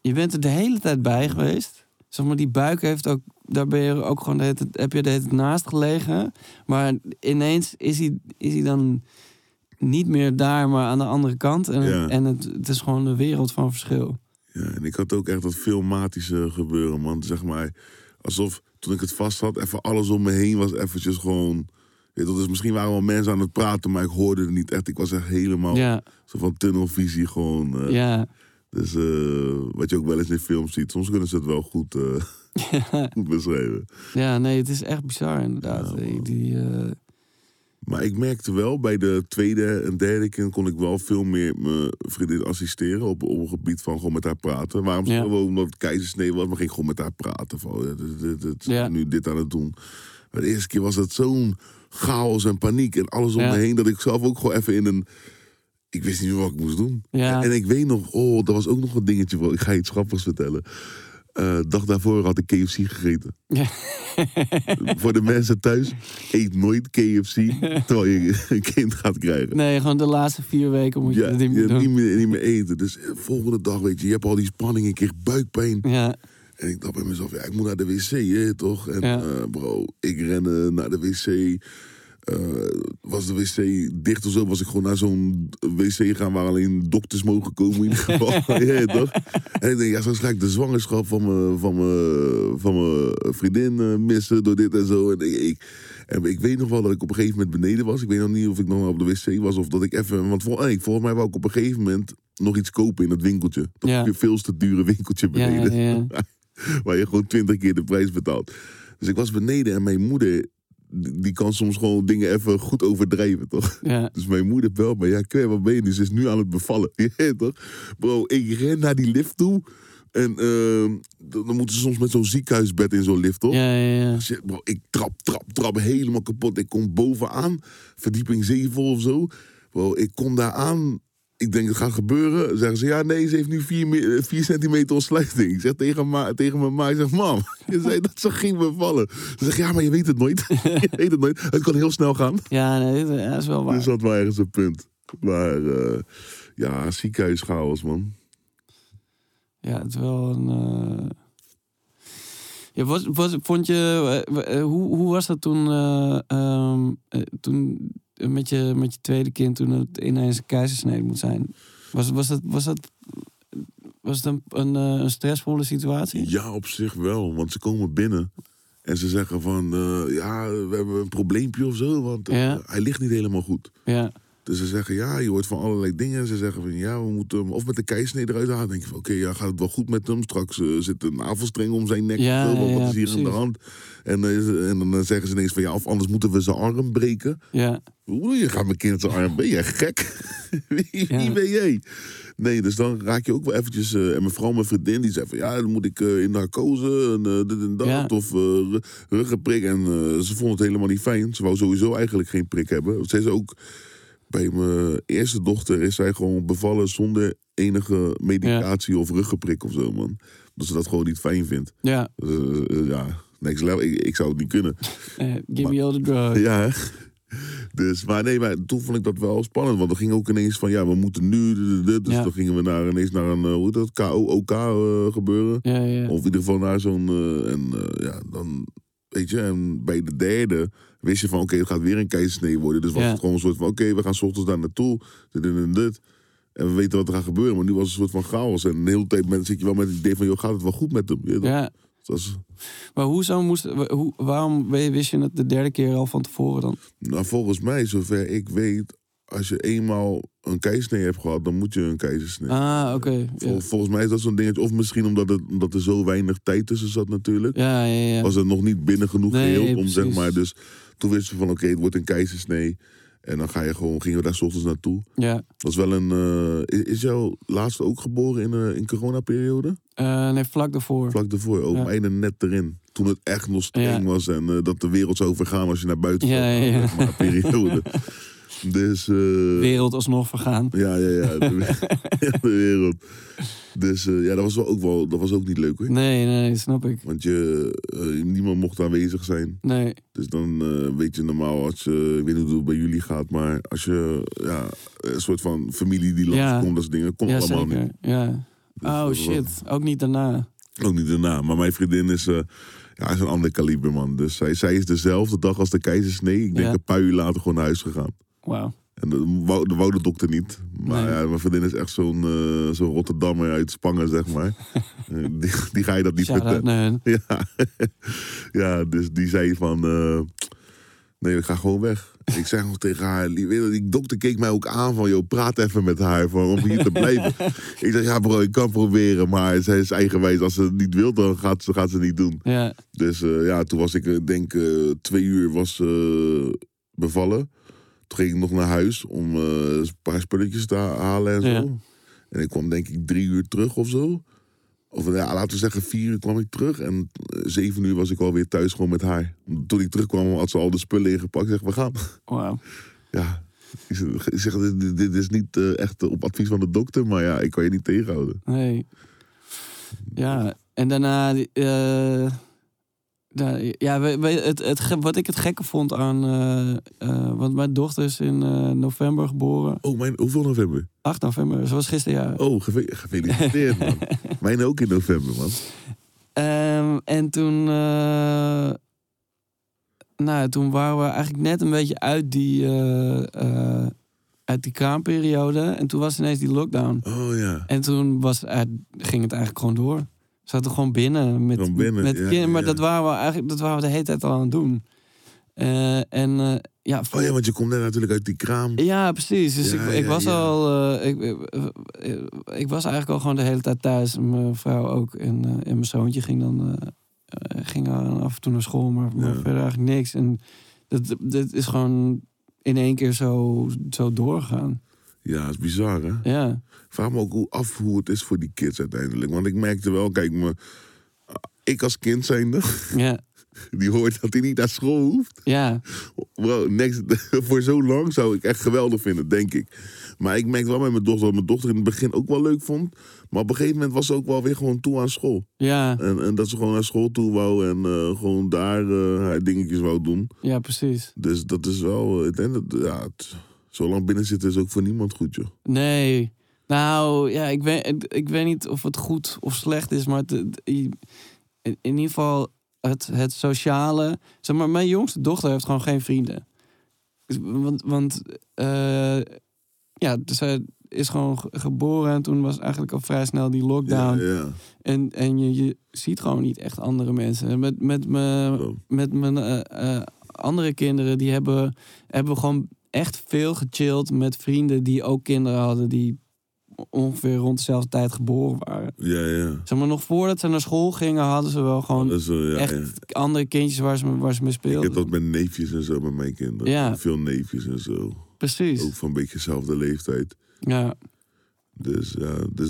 Je bent er de hele tijd bij geweest. Zeg maar, die buik heeft ook... Daar ben je ook gewoon heb je de hele tijd naast gelegen. Maar ineens is hij dan niet meer daar, maar aan de andere kant. En het is gewoon een wereld van verschil. Ja, en ik had ook echt dat filmatische gebeuren, man. Zeg maar, alsof toen ik het vast had, even alles om me heen was eventjes gewoon... Dus misschien waren wel mensen aan het praten, maar ik hoorde het niet echt. Ik was echt helemaal zo van tunnelvisie gewoon. Dus wat je ook wel eens in films ziet. Soms kunnen ze het wel goed beschrijven. Ja, nee, het is echt bizar inderdaad. Ja, maar ik merkte wel, bij de tweede en derde keer kon ik wel veel meer mijn vriendin assisteren op een gebied van gewoon met haar praten. Waarom? Gewoon omdat het keizersnee was, maar ging gewoon met haar praten. Van, nu dit aan het doen. Maar de eerste keer was het zo'n chaos en paniek en alles om me heen... dat ik zelf ook gewoon even in een... Ik wist niet meer wat ik moest doen. Ja. En ik weet nog... Oh, dat was ook nog een dingetje. Ik ga iets grappigs vertellen. De dag daarvoor had ik KFC gegeten. Ja. Voor de mensen thuis, eet nooit KFC terwijl je een kind gaat krijgen. Nee, gewoon de laatste 4 weken moet je dat niet meer doen. Niet meer eten. Dus de volgende dag, weet je, je hebt al die spanning. Ik kreeg buikpijn. Ja. En ik dacht bij mezelf, ik moet naar de wc, toch? En bro, ik rende naar de wc. Was de wc dicht of zo? Was ik gewoon naar zo'n wc gaan waar alleen dokters mogen komen in ieder geval. Toch? En ik denk, straks ga ik de zwangerschap van mijn vriendin missen door dit en zo. En ik weet nog wel dat ik op een gegeven moment beneden was. Ik weet nog niet of ik nog op de wc was of dat ik even... Want volgens mij wou ik op een gegeven moment nog iets kopen in dat winkeltje. Dat is veel te dure winkeltje beneden. Ja. Waar je gewoon 20 keer de prijs betaalt. Dus ik was beneden en mijn moeder... Die kan soms gewoon dingen even goed overdrijven, toch? Ja. Dus mijn moeder belt me. Wat ben je nu? Ze is nu aan het bevallen. Toch? Bro, ik ren naar die lift toe. En dan moeten ze soms met zo'n ziekenhuisbed in zo'n lift, toch? Ja. Shit, bro, ik trap helemaal kapot. Ik kom bovenaan. Verdieping 7 of zo. Bro, ik kom daar aan. Ik denk, het gaat gebeuren. Zeggen ze, ze heeft nu 4 centimeter ontsluiting. Ik zeg tegen mijn ma, ik zeg, mam, je zei dat ze ging bevallen. Ze zegt, maar je weet het nooit. Het kan heel snel gaan. Ja, nee, dat is wel waar. Dus dat was ergens een punt. Maar ziekenhuischaos, man. Ja, het is wel een... Ja, vond je... Hoe was dat toen... Met je tweede kind toen het ineens een keizersnee moet zijn. Was dat een stressvolle situatie? Ja, op zich wel. Want ze komen binnen en ze zeggen van... we hebben een probleempje of zo, want hij ligt niet helemaal goed. Ja. Dus ze zeggen, je hoort van allerlei dingen. Ze zeggen van, we moeten hem of met de keizersnee eruit halen. Dan denk je van, gaat het wel goed met hem? Straks zit een navelstreng om zijn nek. Wat is hier precies aan de hand? En dan zeggen ze ineens van, of anders moeten we zijn arm breken. Ja. Oeh, je gaat mijn kind zijn arm. Ben jij gek? Wie ben jij? Nee, dus dan raak je ook wel eventjes... en mevrouw, mijn vriendin, die zei van... dan moet ik in narcose en dit en dat. Ja. Of ruggenprik. En ze vond het helemaal niet fijn. Ze wou sowieso eigenlijk geen prik hebben. Ze is ook... Bij mijn eerste dochter is zij gewoon bevallen zonder enige medicatie of ruggenprik of zo, man. Dat ze dat gewoon niet fijn vindt. Ja. Next level. Ik zou het niet kunnen. Give me all the drugs. Ja. Dus, maar toen vond ik dat wel spannend. Want er ging ook ineens van, we moeten nu... Dus toen gingen we ineens naar een, KOOK gebeuren. Ja. Of in ieder geval naar zo'n... dan... Weet je, en bij de derde wist je van, het gaat weer een keizersnee worden. Dus was het gewoon een soort van, we gaan 's ochtends daar naartoe. Dit. En we weten wat er gaat gebeuren. Maar nu was het een soort van chaos. En de hele tijd zit je wel met het idee van, gaat het wel goed met hem? Ja. Dus... Maar hoezo waarom wist je het de derde keer al van tevoren dan? Nou, volgens mij, zover ik weet... Als je eenmaal een keizersnee hebt gehad, dan moet je een keizersnee. Ah, oké. Okay. Volgens mij is dat zo'n dingetje. Of misschien omdat er zo weinig tijd tussen zat natuurlijk. Ja, ja, ja. Was het nog niet binnen genoeg geheel om, zeg maar. Dus toen wisten we van oké, het wordt een keizersnee. En dan gingen we daar 's ochtends naartoe. Ja. Dat is wel een... Is jouw laatste ook geboren in coronaperiode? Nee, vlak daarvoor. Vlak daarvoor, ook. Ja. Mijne net erin. Toen het echt nog streng was en dat de wereld zou vergaan als je naar buiten gaat. Ja, ja, ja. Maar periode. Dus, wereld alsnog vergaan. Ja, ja, ja. De wereld. Dus ja, dat was ook niet leuk, hoor. Nee, snap ik. Want niemand mocht aanwezig zijn. Nee. Dus dan weet je normaal, als je, ik weet niet hoe het bij jullie gaat, maar als je een soort van familie die langskomt, dat soort dingen, komt allemaal zeker. Niet. Ja. Dus oh shit, ook niet daarna. Ook niet daarna, maar mijn vriendin is... is een ander kaliber, man. Dus zij is dezelfde dag als de keizersnee. Ik denk een paar uur later gewoon naar huis gegaan. Wauw. En dat wou de dokter niet. Maar mijn vriendin is echt zo'n Rotterdammer uit Spangen, zeg maar. die ga je dat niet vertellen. Ja. Ja, dus die zei van... nee, ik ga gewoon weg. Ik zei nog tegen haar... Die dokter keek mij ook aan van... joh, praat even met haar om hier te blijven. Ik zei, ja bro, ik kan proberen. Maar zij is eigenwijs. Als ze het niet wil, dan gaat ze het niet doen. Ja. Dus toen was ik denk 2 uur was bevallen. Toen ging ik nog naar huis om een paar spulletjes te halen en zo. Ja. En ik kwam denk ik 3 uur terug of zo. Of laten we zeggen 4 uur kwam ik terug. En 7 uur was ik alweer thuis gewoon met haar. Toen ik terugkwam had ze al de spullen ingepakt. Zeg, we gaan. Wow. Ja. Ik zeg, dit is niet echt op advies van de dokter. Maar ja, ik kan je niet tegenhouden. Nee. Ja, en daarna... wat ik het gekke vond aan... want mijn dochter is in november geboren. Oh, hoeveel november? 8 november, zoals gisteren, ja. Oh, gefeliciteerd, man. Mijn ook in november, man. En toen... toen waren we eigenlijk net een beetje uit die kraamperiode. En toen was ineens die lockdown. Oh, ja. En toen ging het eigenlijk gewoon door. Ze zaten gewoon binnen met kinderen. Maar dat waren we de hele tijd al aan het doen. Want je komt net natuurlijk uit die kraam. Ja, precies. Dus ik was eigenlijk al gewoon de hele tijd thuis. Mijn vrouw ook. En mijn zoontje ging ging af en toe naar school. Maar verder eigenlijk niks. En dat is gewoon in één keer zo doorgaan. Ja, dat is bizar, hè? Ja. Ik vraag me ook hoe het is voor die kids uiteindelijk. Want ik merkte wel, kijk, ik als kind zijnde... Ja. Die hoort dat hij niet naar school hoeft. Ja. Bro, voor zo lang zou ik echt geweldig vinden, denk ik. Maar ik merk wel met mijn dochter dat mijn dochter in het begin ook wel leuk vond. Maar op een gegeven moment was ze ook wel weer gewoon toe aan school. Ja. En dat ze gewoon naar school toe wou en gewoon daar haar dingetjes wou doen. Ja, precies. Dus dat is wel... ik denk dat... Ja, zo lang binnen zitten is ook voor niemand goed, joh. Nee. Nou, ja, ik weet niet of het goed of slecht is, maar in ieder geval het sociale... Zeg maar, mijn jongste dochter heeft gewoon geen vrienden. Want zij is gewoon geboren en toen was eigenlijk al vrij snel die lockdown. Ja, ja. En je ziet gewoon niet echt andere mensen. Met mijn andere kinderen, die hebben gewoon... echt veel gechilled met vrienden die ook kinderen hadden... die ongeveer rond dezelfde tijd geboren waren. Ja, ja. Zeg maar, nog voordat ze naar school gingen... hadden ze wel gewoon andere kindjes waar ze mee speelden. Ik heb dat met neefjes en zo, met mijn kinderen. Ja. Veel neefjes en zo. Precies. Ook van een beetje dezelfde leeftijd. Ja. Dus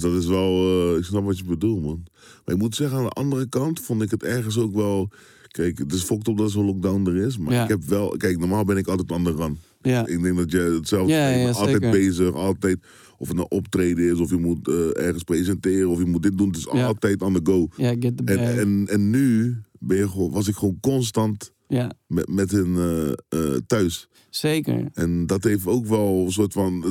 dat is wel... ik snap wat je bedoelt, man. Maar ik moet zeggen, aan de andere kant vond ik het ergens ook wel... Kijk, het is fokt op dat zo'n lockdown er is. Maar ik heb wel... Kijk, normaal ben ik altijd aan de rand. Ja. Ik denk dat je hetzelfde altijd zeker. Bezig, altijd of het een optreden is, of je moet ergens presenteren, of je moet dit doen. Het is altijd on the go. Ja, get the bag. En nu was ik gewoon constant met hen thuis. Zeker. En dat heeft ook wel een soort van...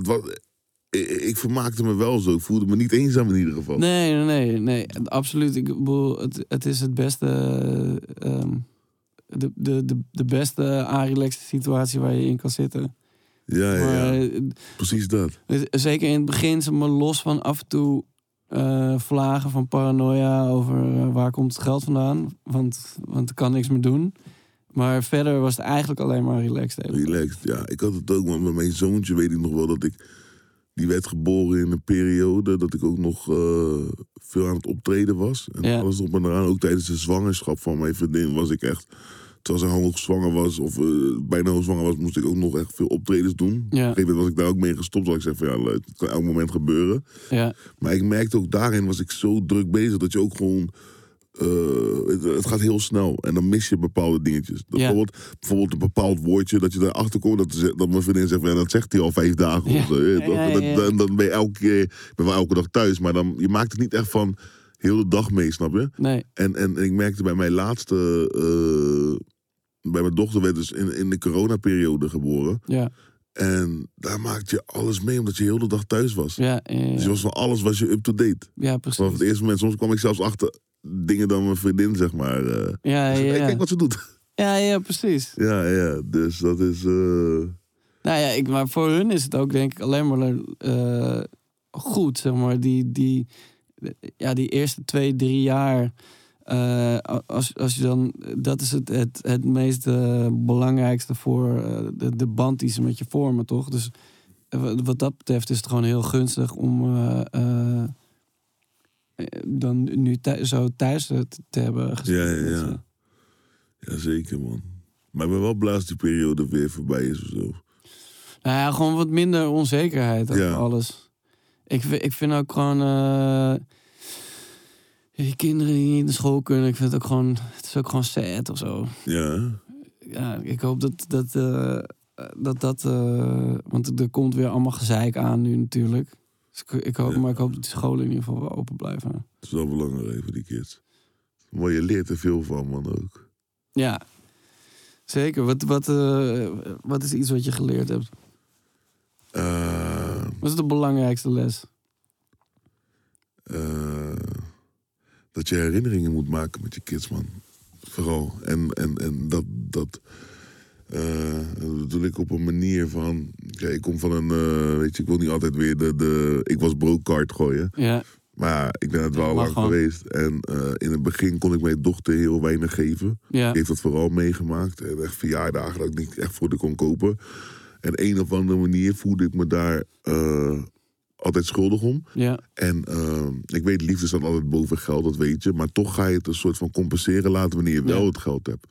Ik vermaakte me wel zo. Ik voelde me niet eenzaam in ieder geval. Nee. Absoluut. Ik bedoel, het is het beste... De beste aanrelaxte situatie waar je in kan zitten. Ja. Precies dat. Zeker in het begin, los van af en toe... vlagen van paranoia over waar komt het geld vandaan. Want ik kan niks meer doen. Maar verder was het eigenlijk alleen maar relaxed. Even. Relaxed, ja. Ik had het ook, want met mijn zoontje weet ik nog wel dat ik... Die werd geboren in een periode dat ik ook nog veel aan het optreden was. En alles op en eraan. Ook tijdens de zwangerschap van mijn vriendin was ik echt... Terwijl zij hoog zwanger was, of bijna hoog zwanger was... moest ik ook nog echt veel optredens doen. Ja. Op een gegeven moment was ik daar ook mee gestopt. Dat ik zei van ja, het kan elk moment gebeuren. Ja. Maar ik merkte ook daarin, was ik zo druk bezig... dat je ook gewoon... Het gaat heel snel en dan mis je bepaalde dingetjes. Bijvoorbeeld een bepaald woordje dat je daarachter komt dat mijn vriendin zegt: ja, dat zegt hij al 5 dagen. Ja. Of zo. Dan ben je elke dag thuis, maar dan, je maakt het niet echt van heel de dag mee, snap je? Nee. En ik merkte bij mijn laatste, bij mijn dochter werd dus in de coronaperiode geboren. Ja. En daar maakte je alles mee, omdat je heel de dag thuis was. Ja. Dus je was van alles was je up-to-date. Ja, precies. Vanaf het eerste moment, soms kwam ik zelfs achter... dingen dan mijn vriendin, zeg maar. Kijk wat ze doet. Ja, precies. Ja, dus dat is... Nou ja, maar voor hun is het ook, denk ik, alleen maar goed, zeg maar. Die eerste 2-3 jaar... Als je dan... Dat is het meest belangrijkste voor de band die ze met je vormen, toch? Dus wat dat betreft is het gewoon heel gunstig om... dan nu zo thuis te hebben gezien. Ja. Ja, zeker, man. Maar ik ben wel blij als die periode weer voorbij is of zo. Nou ja, gewoon wat minder onzekerheid over alles. Ik vind ook gewoon... die kinderen die niet naar school kunnen, ik vind het ook gewoon... Het is ook gewoon sad of zo. Ja, ik hoop dat want er komt weer allemaal gezeik aan nu natuurlijk. Dus ik hoop dat de scholen in ieder geval wel open blijven. Het is wel belangrijk voor die kids. Maar je leert er veel van, man, ook. Ja, zeker. Wat is iets wat je geleerd hebt? Wat is de belangrijkste les? Dat je herinneringen moet maken met je kids, man. Vooral. En dat... dat doe ik op een manier van... Ja, ik kom van een... weet je, ik wil niet altijd weer ik was broodkaart gooien. Ja. Maar ik ben het wel lang geweest. En in het begin kon ik mijn dochter heel weinig geven. Ja. Die heeft dat vooral meegemaakt. En echt verjaardagen dat ik niet echt voor de kon kopen. En een of andere manier voelde ik me daar... altijd schuldig om. Ja. En ik weet, liefde staat altijd boven geld, dat weet je. Maar toch ga je het een soort van compenseren laten wanneer je wel het geld hebt.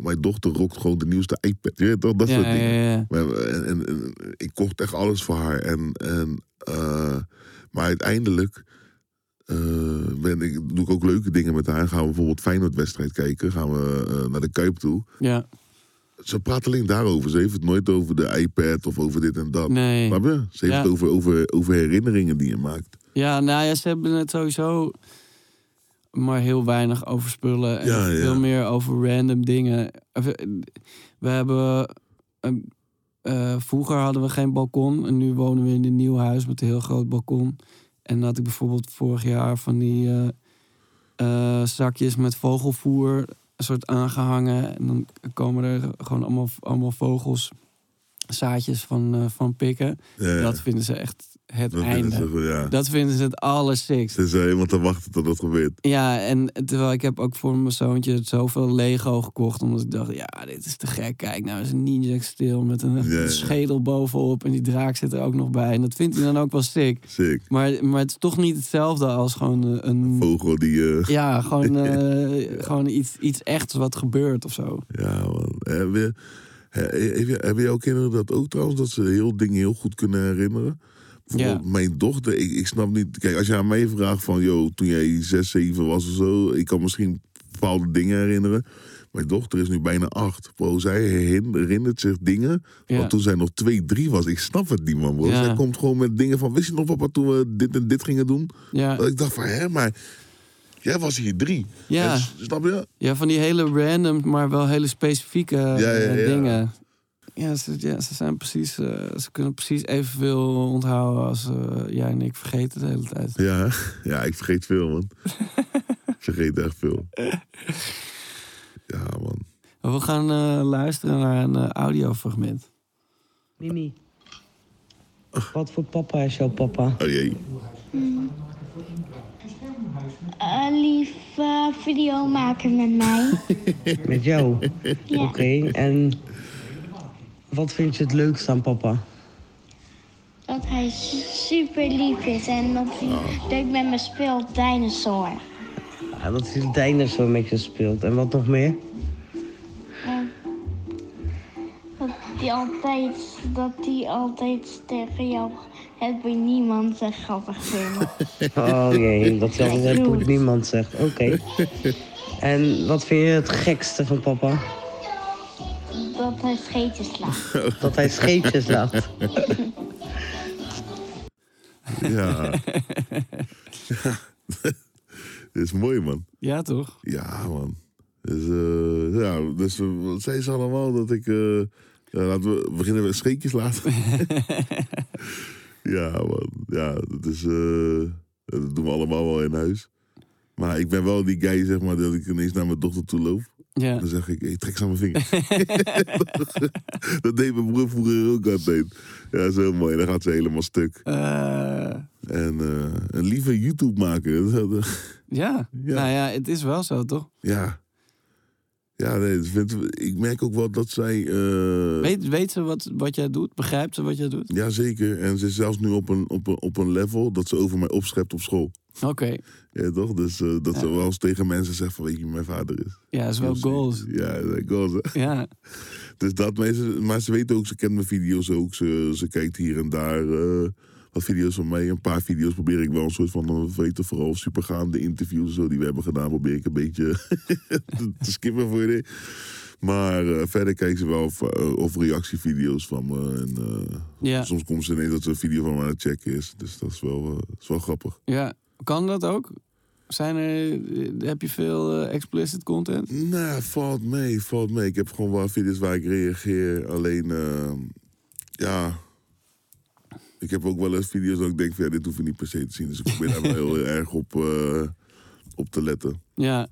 Mijn dochter rokt gewoon de nieuwste iPad. Je weet toch, dat soort dingen. Ja. En ik kocht echt alles voor haar. Maar uiteindelijk doe ik ook leuke dingen met haar. Gaan we bijvoorbeeld Feyenoord-wedstrijd kijken. Gaan we naar de Kuip toe. Ja. Ze praat alleen daarover. Ze heeft het nooit over de iPad of over dit en dat. Nee. Maar ze heeft het over herinneringen die je maakt. Ja, nou ja, ze hebben het sowieso... maar heel weinig over spullen en veel meer over random dingen. We hebben... vroeger hadden we geen balkon en nu wonen we in een nieuw huis met een heel groot balkon. En dan had ik bijvoorbeeld vorig jaar van die zakjes met vogelvoer een soort aangehangen. En dan komen er gewoon allemaal vogels, zaadjes van pikken. Ja. Dat vinden ze echt... Dat einde. Dat vinden ze het allersickst. Ze zijn helemaal te wachten tot dat gebeurt. Ja, en terwijl ik heb ook voor mijn zoontje zoveel Lego gekocht. Omdat ik dacht, ja, dit is te gek. Kijk, nou is een ninja stil met een schedel bovenop. En die draak zit er ook nog bij. En dat vindt hij dan ook wel sick. Maar het is toch niet hetzelfde als gewoon een vogel die... Ja, gewoon, gewoon iets echts wat gebeurt of zo. Ja, man. Heb je ook kinderen dat ook trouwens? Dat ze heel dingen heel goed kunnen herinneren? Bijvoorbeeld mijn dochter, ik snap niet... Kijk, als je aan mij vraagt van... toen jij 6, 7 was of zo... Ik kan misschien bepaalde dingen herinneren. Mijn dochter is nu bijna 8. Bro, zij herinnert zich dingen... Want toen zij nog 2, 3 was. Ik snap het niet, man, bro. Ja. Zij komt gewoon met dingen van... Wist je nog, papa, toen we dit en dit gingen doen? Ja. Dat ik dacht van, maar... Jij was hier 3. Ja. Snap je? Ja, van die hele random, maar wel hele specifieke dingen... Ja. Ja, ze zijn precies... ze kunnen precies evenveel onthouden als jij en ik vergeten de hele tijd. Ja, ik vergeet veel, man. Ik vergeet echt veel. Ja, man. We gaan luisteren naar een audiofragment. Mimi. Wat voor papa is jouw papa? Oh jee. video maken met mij. Met jou? Ja. Oké, en wat vind je het leukst aan papa? Dat hij super lief is en dat hij leuk met me speelt, dinosaur. Ja, dat hij een dinosaur met je speelt. En wat nog meer? Dat hij altijd tegen jou het bij niemand zegt grappig vindt. Oh jee, dat hij altijd het bij niemand zegt. Oké. En wat vind je het gekste van papa? Dat hij scheetjes laat. Dat hij scheetjes laat. Ja. Dit is mooi, man. Ja, toch? Ja, man. Dus wat zei ze allemaal? Dat ik... laten we beginnen met scheetjes laten. Ja, man. Ja, dat doen we allemaal wel in huis. Maar ik ben wel die guy, zeg maar, dat ik ineens naar mijn dochter toe loop. Ja. Dan zeg ik, hey, trek ze aan mijn vinger. Dat deed mijn broer vroeger ook altijd. Ja, dat is heel mooi. Dan gaat ze helemaal stuk. En een lieve YouTube maken. Ja. Nou ja, het is wel zo, toch? Ja. Ja, nee, ik merk ook wel dat zij... Weet ze wat jij doet? Begrijpt ze wat jij doet? Jazeker. En ze is zelfs nu op een level dat ze over mij opschept op school. Oké. Ja, toch? Dus dat ze wel eens tegen mensen zegt van, weet je wie mijn vader is? Ja, dat is wel goals. Ja, goals. Ja. Dus dat, maar ze weet ook, ze kent mijn video's ook. Ze kijkt hier en daar wat video's van mij. Een paar video's probeer ik wel een soort van, weten vooral supergaande interviews zo die we hebben gedaan, probeer ik een beetje te skippen voor je. Maar verder kijkt ze wel of reactievideo's van me. En, soms komt ze ineens dat ze een video van me aan het checken is. Dus dat is wel grappig. Ja, kan dat ook? Heb je veel explicit content? Nee, valt mee. Ik heb gewoon wel video's waar ik reageer. Alleen, ik heb ook wel eens video's dat ik denk van, dit hoef je niet per se te zien. Dus ik probeer daar wel heel erg op te letten. Ja.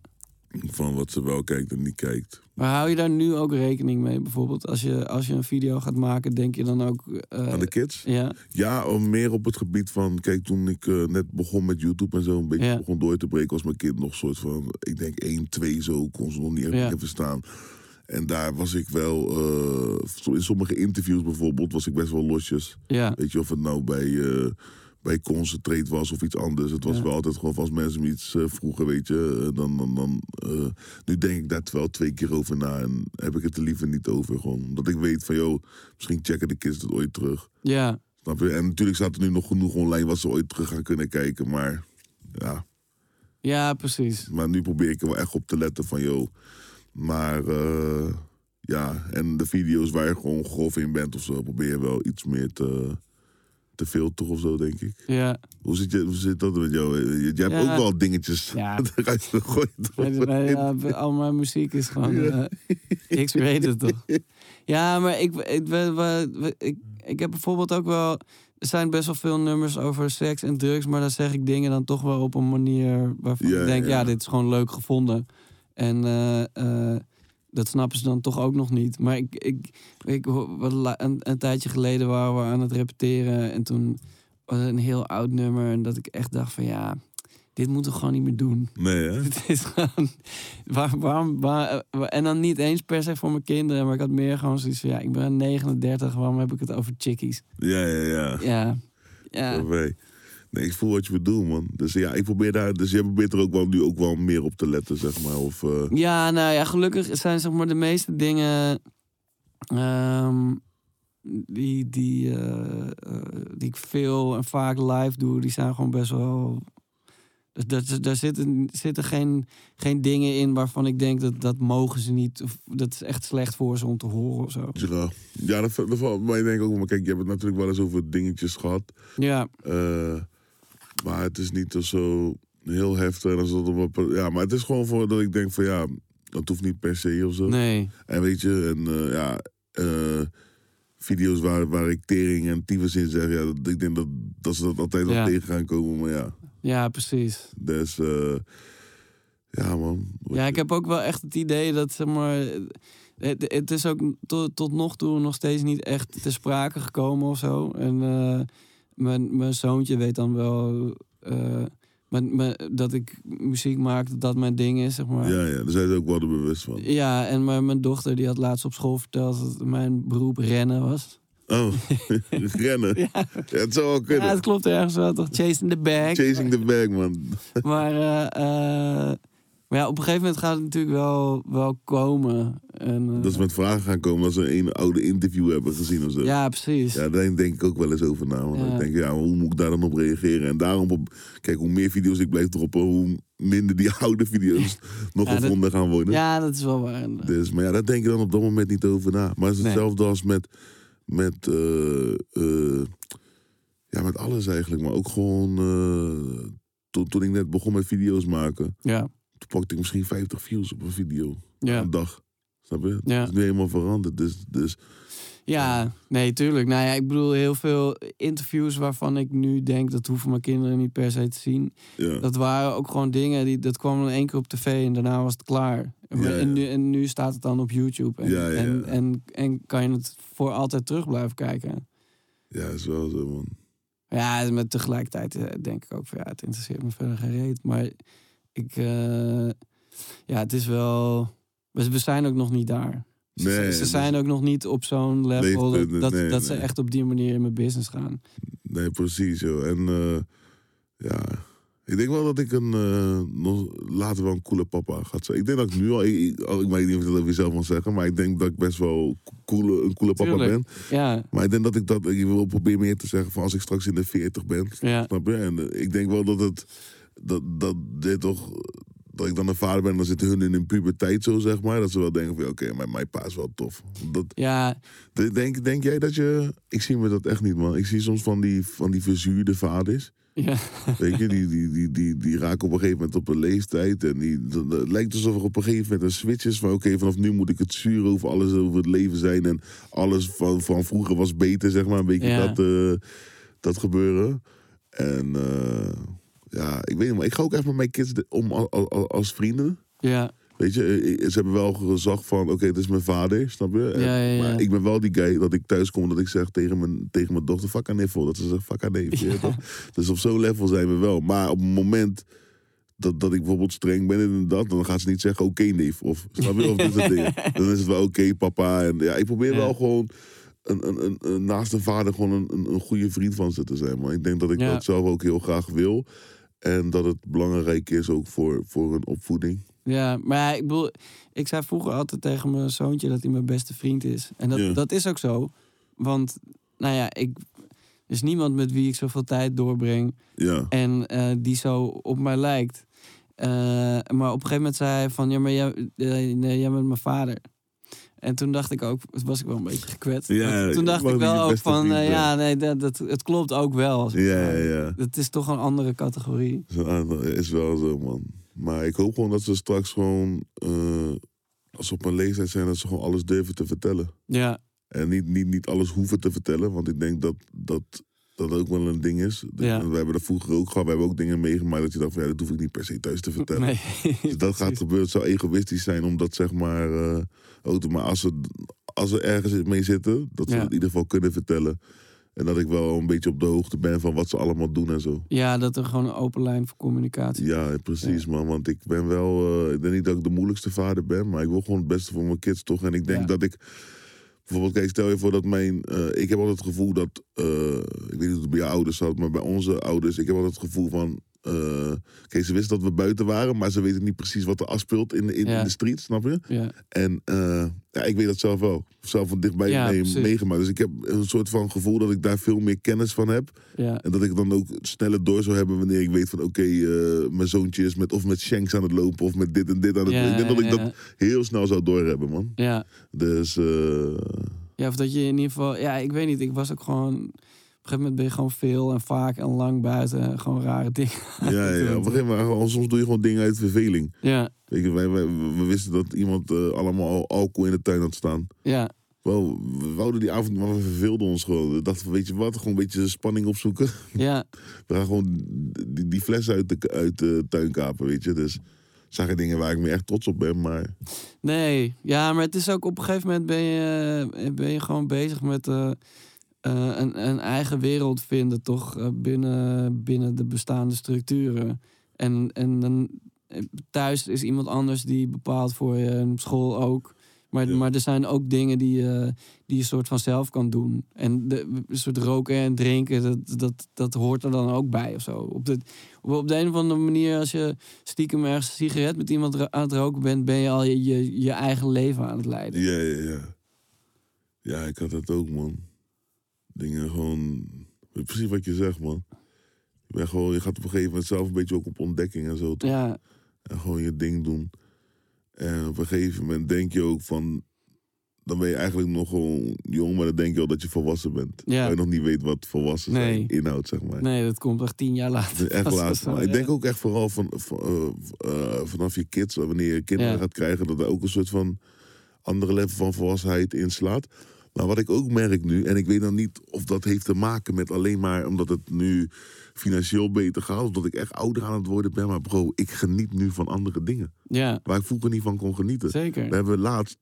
Van wat ze wel kijkt en niet kijkt. Maar hou je daar nu ook rekening mee? Bijvoorbeeld als je een video gaat maken, denk je dan ook... aan de kids? Ja. Ja, meer op het gebied van... Kijk, toen ik net begon met YouTube en zo een beetje begon door te breken... was mijn kind nog een soort van... Ik denk 1, 2 zo, kon ze nog niet echt verstaan. En daar was ik wel... in sommige interviews bijvoorbeeld was ik best wel losjes. Ja. Weet je, of het nou bij Concentrate was of iets anders. Het was wel altijd gewoon als mensen me iets vroegen, weet je. Dan nu denk ik daar wel 2 keer over na. En heb ik het er liever niet over. Gewoon. Omdat ik weet van, joh, misschien checken de kids het ooit terug. Ja. Snap je? En natuurlijk staat er nu nog genoeg online wat ze ooit terug gaan kunnen kijken. Maar ja. Ja, precies. Maar nu probeer ik er wel echt op te letten van, joh. Maar en de video's waar je gewoon grof in bent of zo, probeer je wel iets meer te filteren of zo, denk ik. Ja. Hoe zit dat met jou? Jij hebt ook wel dingetjes. Ja. Eruit gegooid. Al mijn muziek is gewoon... niks meer weet het toch. Ja, maar ik heb bijvoorbeeld ook wel... Er zijn best wel veel nummers over seks en drugs, maar dan zeg ik dingen dan toch wel op een manier waarvan ik denk, dit is gewoon leuk gevonden. En dat snappen ze dan toch ook nog niet. Maar een tijdje geleden waren we aan het repeteren. En toen was het een heel oud nummer. En dat ik echt dacht van dit moeten we gewoon niet meer doen. Nee, hè? Het is gewoon... en dan niet eens per se voor mijn kinderen. Maar ik had meer gewoon zoiets van, ik ben 39. Waarom heb ik het over chickies? Ja. Okay. Nee, ik voel wat je bedoelt, man. Dus ik probeer daar... Dus jij probeert er ook wel nu ook wel meer op te letten, zeg maar. Of, Ja, nou ja, gelukkig zijn zeg maar de meeste dingen... die ik veel en vaak live doe, die zijn gewoon best wel... Daar zitten geen dingen in waarvan ik denk dat mogen ze niet... Of dat is echt slecht voor ze om te horen of zo. Ja, dat valt mij denk ik ook. Maar kijk, je hebt het natuurlijk wel eens over dingetjes gehad. Ja. Maar het is niet zo heel heftig. Maar het is gewoon voor dat ik denk van dat hoeft niet per se of zo. Nee. En weet je, video's waar ik tering en tyfus in zeg, ik denk dat ze dat altijd wel tegen gaan komen, maar ja. Ja, precies. Dus, man. Ja, ik heb ook wel echt het idee dat, zeg maar... Het is ook tot nog toe nog steeds niet echt ter sprake gekomen of zo. En mijn zoontje weet dan wel... Maar dat ik muziek maak, dat dat mijn ding is, zeg maar. Ja, daar zijn ze ook wel bewust van. Ja, en mijn dochter die had laatst op school verteld dat mijn beroep rennen was. Oh, rennen. Ja, het zou wel kunnen. Ja, het klopt ergens wel, toch? Chasing the bag. Chasing the bag, man. Maar ja, op een gegeven moment gaat het natuurlijk wel komen. Dat ze met vragen gaan komen als ze een oude interview hebben gezien of zo. Ja, precies. Ja, daar denk ik ook wel eens over na. Want ik denk, hoe moet ik daar dan op reageren? En daarom, kijk, hoe meer video's ik blijf droppen, hoe minder die oude video's nog gevonden gaan worden. Ja, dat is wel waar. Dus, maar ja, daar denk je dan op dat moment niet over na. Maar het is hetzelfde als met alles eigenlijk. Maar ook gewoon, toen ik net begon met video's maken. Ja. Toen pakte ik misschien 50 views op een video. Ja. Een dag. Snap je? Ja. Dat is nu helemaal veranderd. Dus ja, nee, tuurlijk. Nou ja, ik bedoel, heel veel interviews waarvan ik nu denk... dat hoeven mijn kinderen niet per se te zien. Ja. Dat waren ook gewoon dingen... dat kwam dan één keer op tv en daarna was het klaar. Ja. En nu staat het dan op YouTube. En kan je het voor altijd terug blijven kijken. Ja, is wel zo, man. Ja, maar tegelijkertijd denk ik ook... het interesseert me verder geen reet. Maar... het is wel... We zijn ook nog niet daar. Ze zijn ook nog niet op zo'n level... dat ze echt op die manier in mijn business gaan. Nee, precies, joh. En ik denk wel dat ik later wel een coole papa gaat zijn. Ik denk dat ik nu al... Ik weet niet of ik dat over zelf mag zeggen... maar ik denk dat ik best wel een coole papa ben. Ja. Maar ik denk dat ik wil proberen meer te zeggen... van als ik straks in de 40 ben. Ja. Snap je? En ik denk wel dat het... Dat ik dan een vader ben, dan zitten hun in hun puberteit zo, zeg maar. Dat ze wel denken van, oké, maar mijn pa is wel tof. Denk jij dat je... Ik zie me dat echt niet, man. Ik zie soms van die verzuurde vaders. Ja. Weet je, die raken op een gegeven moment op een leeftijd. En het lijkt alsof er op een gegeven moment een switch is van... oké, vanaf nu moet ik het zuur over alles over het leven zijn. En alles van vroeger was beter, zeg maar. Een beetje dat gebeuren. En... ja, ik weet niet, maar ik ga ook echt met mijn kids om als vrienden. Ja. Weet je, ze hebben wel gezag van, oké, dit is mijn vader, snap je? Ja. Maar ik ben wel die guy dat ik thuis kom dat ik zeg tegen mijn dochter, fuck aan neef, dat ze zegt, fuck aan neef. Ja. Dus op zo'n level zijn we wel. Maar op het moment dat ik bijvoorbeeld streng ben en dat, dan gaat ze niet zeggen, oké, neef. Of, snap je, of dit soort dingen. Dan is het wel oké, papa. En ja, ik probeer wel gewoon... naast een vader gewoon een goede vriend van ze te zijn. Maar ik denk dat ik dat zelf ook heel graag wil. En dat het belangrijk is ook voor hun opvoeding. Ja, maar ik bedoel... Ik zei vroeger altijd tegen mijn zoontje dat hij mijn beste vriend is. En dat is ook zo. Want, nou ja, er is niemand met wie ik zoveel tijd doorbreng. Ja. En die zo op mij lijkt. Maar op een gegeven moment zei hij van... Ja, maar jij bent mijn vader. En toen dacht ik ook, was ik wel een beetje gekwetst. Ja, toen dacht ik wel ook van, het klopt ook wel. Ja. Het is toch een andere categorie. Is wel zo, man. Maar ik hoop gewoon dat ze straks gewoon, als ze op een leeftijd zijn, dat ze gewoon alles durven te vertellen. Ja. En niet alles hoeven te vertellen, want ik denk dat ook wel een ding is. Ja. We hebben er vroeger ook gehad. We hebben ook dingen meegemaakt dat je dacht van, dat hoef ik niet per se thuis te vertellen. Nee. Dus dat gaat gebeuren. Het zou egoïstisch zijn om dat, zeg maar, ook te maken. Als ze ergens mee zitten, dat ze het in ieder geval kunnen vertellen. En dat ik wel een beetje op de hoogte ben van wat ze allemaal doen en zo. Ja, dat er gewoon een open lijn voor communicatie is. Ja, precies, man. Want ik ben wel... ik denk niet dat ik de moeilijkste vader ben, maar ik wil gewoon het beste voor mijn kids, toch? En ik denk dat ik... Bijvoorbeeld, kijk, stel je voor dat ik heb altijd het gevoel dat... ik weet niet of het bij jouw ouders zat, maar bij onze ouders... Ik heb altijd het gevoel van... kijk, ze wisten dat we buiten waren... Maar ze weten niet precies wat er afspeelt in de street, snap je? Ja. En ik weet dat zelf wel. Zelf van dichtbij meegemaakt. Dus ik heb een soort van gevoel dat ik daar veel meer kennis van heb. Ja. En dat ik dan ook sneller door zou hebben... Wanneer ik weet van, oké, mijn zoontje is met shanks aan het lopen... Of met dit en dit aan het lopen. Ik denk dat ik dat heel snel zou doorhebben, man. Ja. Dus... Ja, of dat je in ieder geval... Ja, ik weet niet. Ik was ook gewoon... Op een gegeven moment ben je gewoon veel en vaak en lang buiten. Gewoon rare dingen. Ja. Op een gegeven moment, soms doe je gewoon dingen uit verveling. Ja. Weet je, we wisten dat iemand allemaal alcohol in de tuin had staan. Ja. Wow, we wouden die avond, maar we verveelden ons gewoon. We dachten, weet je wat, gewoon een beetje spanning opzoeken. Ja. We gaan gewoon die fles uit de tuin kapen, weet je. Dus zagen dingen waar ik me echt trots op ben, maar... Nee, ja, maar het is ook op een gegeven moment ben je gewoon bezig met... een eigen wereld vinden, toch, binnen de bestaande structuren. En dan thuis is iemand anders die bepaalt voor je. En op school ook. Maar er zijn ook dingen die je soort van zelf kan doen. En een soort roken en drinken, dat hoort er dan ook bij of zo. Op de een of andere manier, als je stiekem ergens een sigaret met iemand aan het roken bent, ben je al je eigen leven aan het leiden. Ja. Ja, ik had dat ook, man. Dingen gewoon... Precies wat je zegt, man. Je gaat op een gegeven moment zelf een beetje ook op ontdekking en zo. Toch? Ja. En gewoon je ding doen. En op een gegeven moment denk je ook van... Dan ben je eigenlijk nog gewoon jong, maar dan denk je al dat je volwassen bent. Ja. Maar je nog niet weet wat volwassen zijn inhoudt, zeg maar. Nee, dat komt echt 10 jaar later. Echt later. Ja. Ik denk ook echt vooral vanaf je kids, wanneer je kinderen gaat krijgen... dat er ook een soort van andere level van volwassenheid inslaat. Maar wat ik ook merk nu, en ik weet dan niet of dat heeft te maken met alleen maar... omdat het nu financieel beter gaat, of dat ik echt ouder aan het worden ben. Maar bro, ik geniet nu van andere dingen. Ja. Waar ik vroeger niet van kon genieten. Zeker. We hebben laatst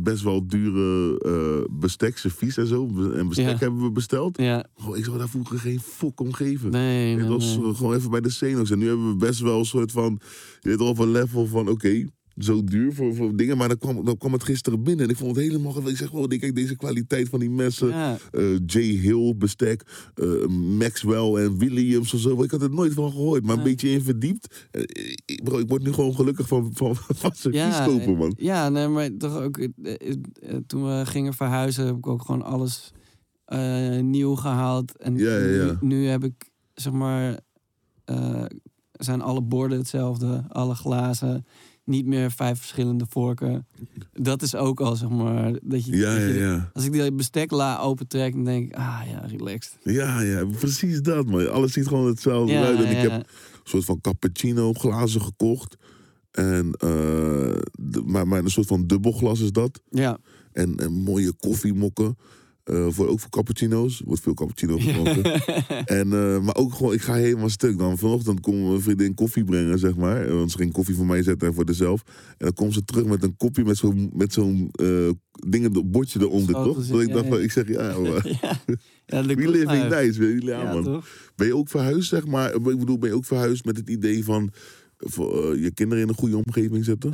best wel dure bestek, servies en zo. En bestek hebben we besteld. Ja. Bro, ik zou daar vroeger geen fok om geven. Nee, het was gewoon even bij de Zeno's. En nu hebben we best wel een soort van... Je weet al, een level van oké... Zo duur voor dingen, maar dan kwam het gisteren binnen. En ik vond het helemaal geweldig. Ik zeg, kijk, deze kwaliteit van die messen. Ja. Jay Hill bestek. Maxwell and Williams of zo. Ik had het nooit van gehoord, maar een beetje in verdiept. Bro, ik word nu gewoon gelukkig van servies kopen, man. Ja, nee, maar toch ook... toen we gingen verhuizen, heb ik ook gewoon alles nieuw gehaald. En nu heb ik, zeg maar... zijn alle borden hetzelfde, alle glazen... Niet meer 5 verschillende vorken. Dat is ook al, zeg maar... Dat je, als ik die bestekla opentrek, dan denk ik... Ah ja, relaxed. Ja, precies dat, man. Alles ziet gewoon hetzelfde uit. En ik heb een soort van cappuccino glazen gekocht. En, maar een soort van dubbelglas is dat. Ja. En mooie koffiemokken. Ook voor cappuccino's. Wordt veel cappuccino gedronken. Maar ook gewoon, ik ga helemaal stuk dan. Vanochtend kon mijn vriendin koffie brengen, zeg maar. Want ze ging koffie voor mij zetten en voor zichzelf. En dan komt ze terug met een kopje met zo'n bordje eronder, toch? Dat ik dacht van, ik zeg, ja, maar... We living nice. Ja, man. Toch? Ben je ook verhuisd, zeg maar? Ik bedoel, ben je ook verhuisd met het idee van... je kinderen in een goede omgeving zetten?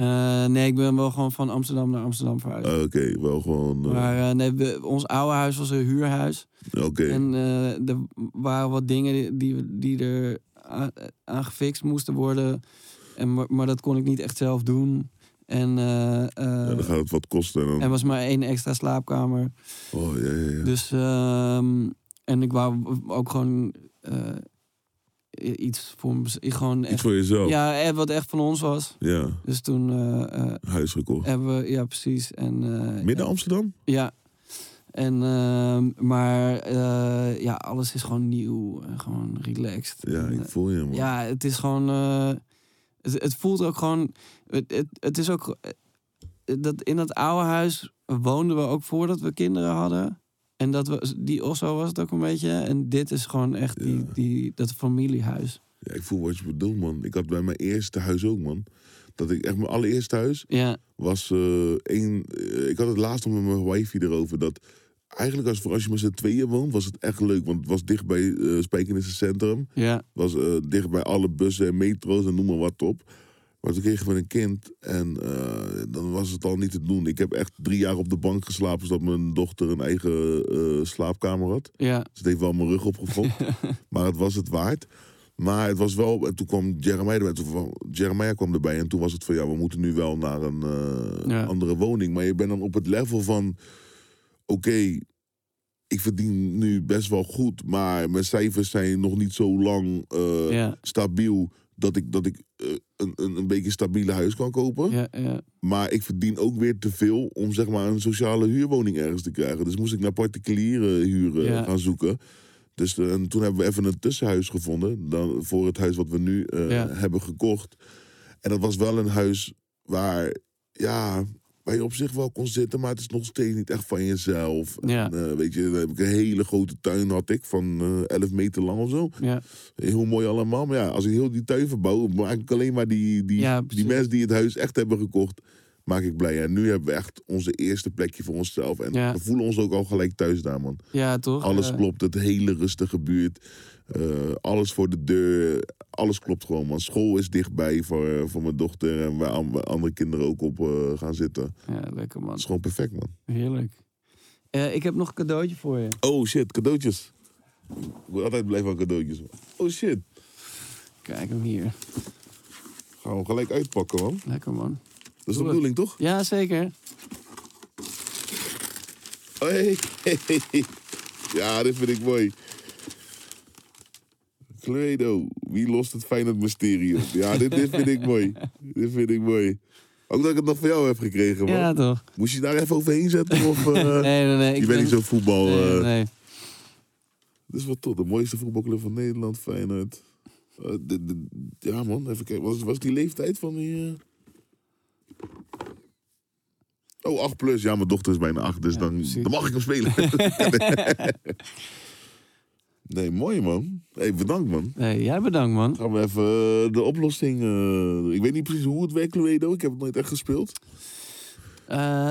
Nee, ik ben wel gewoon van Amsterdam naar Amsterdam verhuisd. Oké, wel gewoon... Maar ons oude huis was een huurhuis. Oké. En er waren wat dingen die er aan gefixt moesten worden. Maar dat kon ik niet echt zelf doen. En dan gaat het wat kosten. Dan... Er was maar 1 extra slaapkamer. Oh, ja. Dus... en ik wou ook gewoon... Iets voor jezelf. Ja, wat echt van ons was. Ja. Dus toen... huis gekocht. Hebben we, ja, precies. Midden Amsterdam? Ja. Maar alles is gewoon nieuw. En gewoon relaxed. Ja, ik voel je, man. Ja, het is gewoon... het voelt ook gewoon... Het is ook... dat in dat oude huis woonden we ook voordat we kinderen hadden. En zo was het ook een beetje. En dit is gewoon echt dat familiehuis. Ja, ik voel wat je bedoelt, man. Ik had bij mijn eerste huis ook, man. Dat ik echt mijn allereerste huis was één... ik had het laatst nog met mijn wifey erover. Dat eigenlijk als je met z'n tweeën woont, was het echt leuk. Want het was dicht bij Spijkenissencentrum. Ja. Was dicht bij alle bussen en metro's en noem maar wat op. Maar toen kregen we een kind en dan was het al niet te doen. Ik heb echt 3 jaar op de bank geslapen... zodat mijn dochter een eigen slaapkamer had. Ja. Dus het heeft wel mijn rug opgefokt. Maar het was het waard. Maar het was wel... En toen kwam Jeremiah erbij. En toen was het van... we moeten nu wel naar een andere woning. Maar je bent dan op het level van... Oké, ik verdien nu best wel goed... maar mijn cijfers zijn nog niet zo lang stabiel... dat ik een beetje stabiele huis kan kopen. Ja. Maar ik verdien ook weer te veel om, zeg maar, een sociale huurwoning ergens te krijgen. Dus moest ik naar particulieren huren gaan zoeken. Dus en toen hebben we even een tussenhuis gevonden. Dan, voor het huis wat we nu hebben gekocht. En dat was wel een huis waar je op zich wel kon zitten, maar het is nog steeds niet echt van jezelf. Ja. En, weet je, dan heb ik een hele grote tuin van 11 meter lang of zo. Ja. Heel mooi allemaal. Maar ja, als ik heel die tuin verbouw, maak ik alleen maar die mensen die het huis echt hebben gekocht. maak ik blij. En nu hebben we echt onze eerste plekje voor onszelf. En we voelen ons ook al gelijk thuis daar, man. Ja, toch? Alles klopt. Het hele rustige buurt. Alles voor de deur. Alles klopt gewoon, man. School is dichtbij voor mijn dochter. En waar andere kinderen ook op gaan zitten. Ja, lekker, man. Het is gewoon perfect, man. Heerlijk. Ik heb nog een cadeautje voor je. Oh, shit. Cadeautjes. Ik wil altijd blijven aan cadeautjes, man. Oh, shit. Kijk hem hier. Gaan we hem gelijk uitpakken, man. Lekker, man. Dat is de bedoeling, toch? Ja, zeker. Hey. Ja, dit vind ik mooi. Cluedo, wie lost het Feyenoord mysterie op? Ja, dit vind ik mooi. Dit vind ik mooi. Ook dat ik het nog van jou heb gekregen, man. Ja, toch? Moest je daar even overheen zetten? Of, nee. Je bent niet zo'n voetbal... Nee. Dit is wel tof. De mooiste voetbalclub van Nederland, Feyenoord. Ja, man. Even kijken. Wat was die leeftijd van die... Oh, 8 plus. Ja, mijn dochter is bijna 8, dus ja, dan mag ik hem spelen. Nee, mooi, man. Hey, bedankt, man. Hey, jij bedankt, man. Gaan we even de oplossing... ik weet niet precies hoe het werkt, Cluedo. Ik heb het nooit echt gespeeld.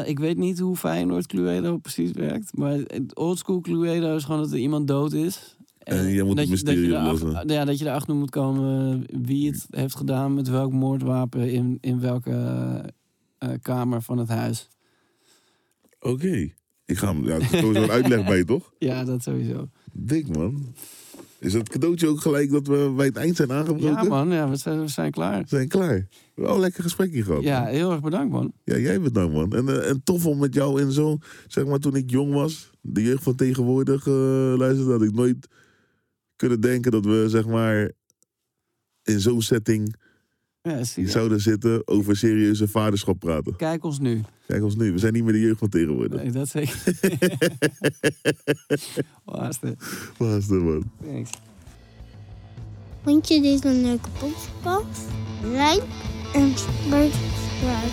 Ik weet niet hoe Feyenoord Cluedo precies werkt. Maar oldschool Cluedo is gewoon dat er iemand dood is. En jij moet het mysterie oplossen. Ja, dat je erachter moet komen wie het heeft gedaan... met welk moordwapen in welke... kamer van het huis. Oké. Ik ga hem... Ja, sowieso een uitleg bij, toch? Ja, dat sowieso. Dik, man. Is dat cadeautje ook gelijk dat we bij het eind zijn aangebroken? Ja, man. Ja, we zijn klaar. We zijn klaar. Wel een lekker gesprekje gehad. Ja, man. Heel erg bedankt, man. Ja, jij bedankt, man. En tof om met jou in zo'n... Zeg maar, toen ik jong was, de jeugd van tegenwoordig luisterde... had ik nooit kunnen denken dat we, zeg maar... in zo'n setting... Ja, die zouden zitten over serieuze vaderschap praten. Kijk ons nu. We zijn niet meer de jeugd van tegenwoordig. Nee, dat zeker. Waarste, man. Thanks. Vond je deze een leuke podcast? Like en subscribe.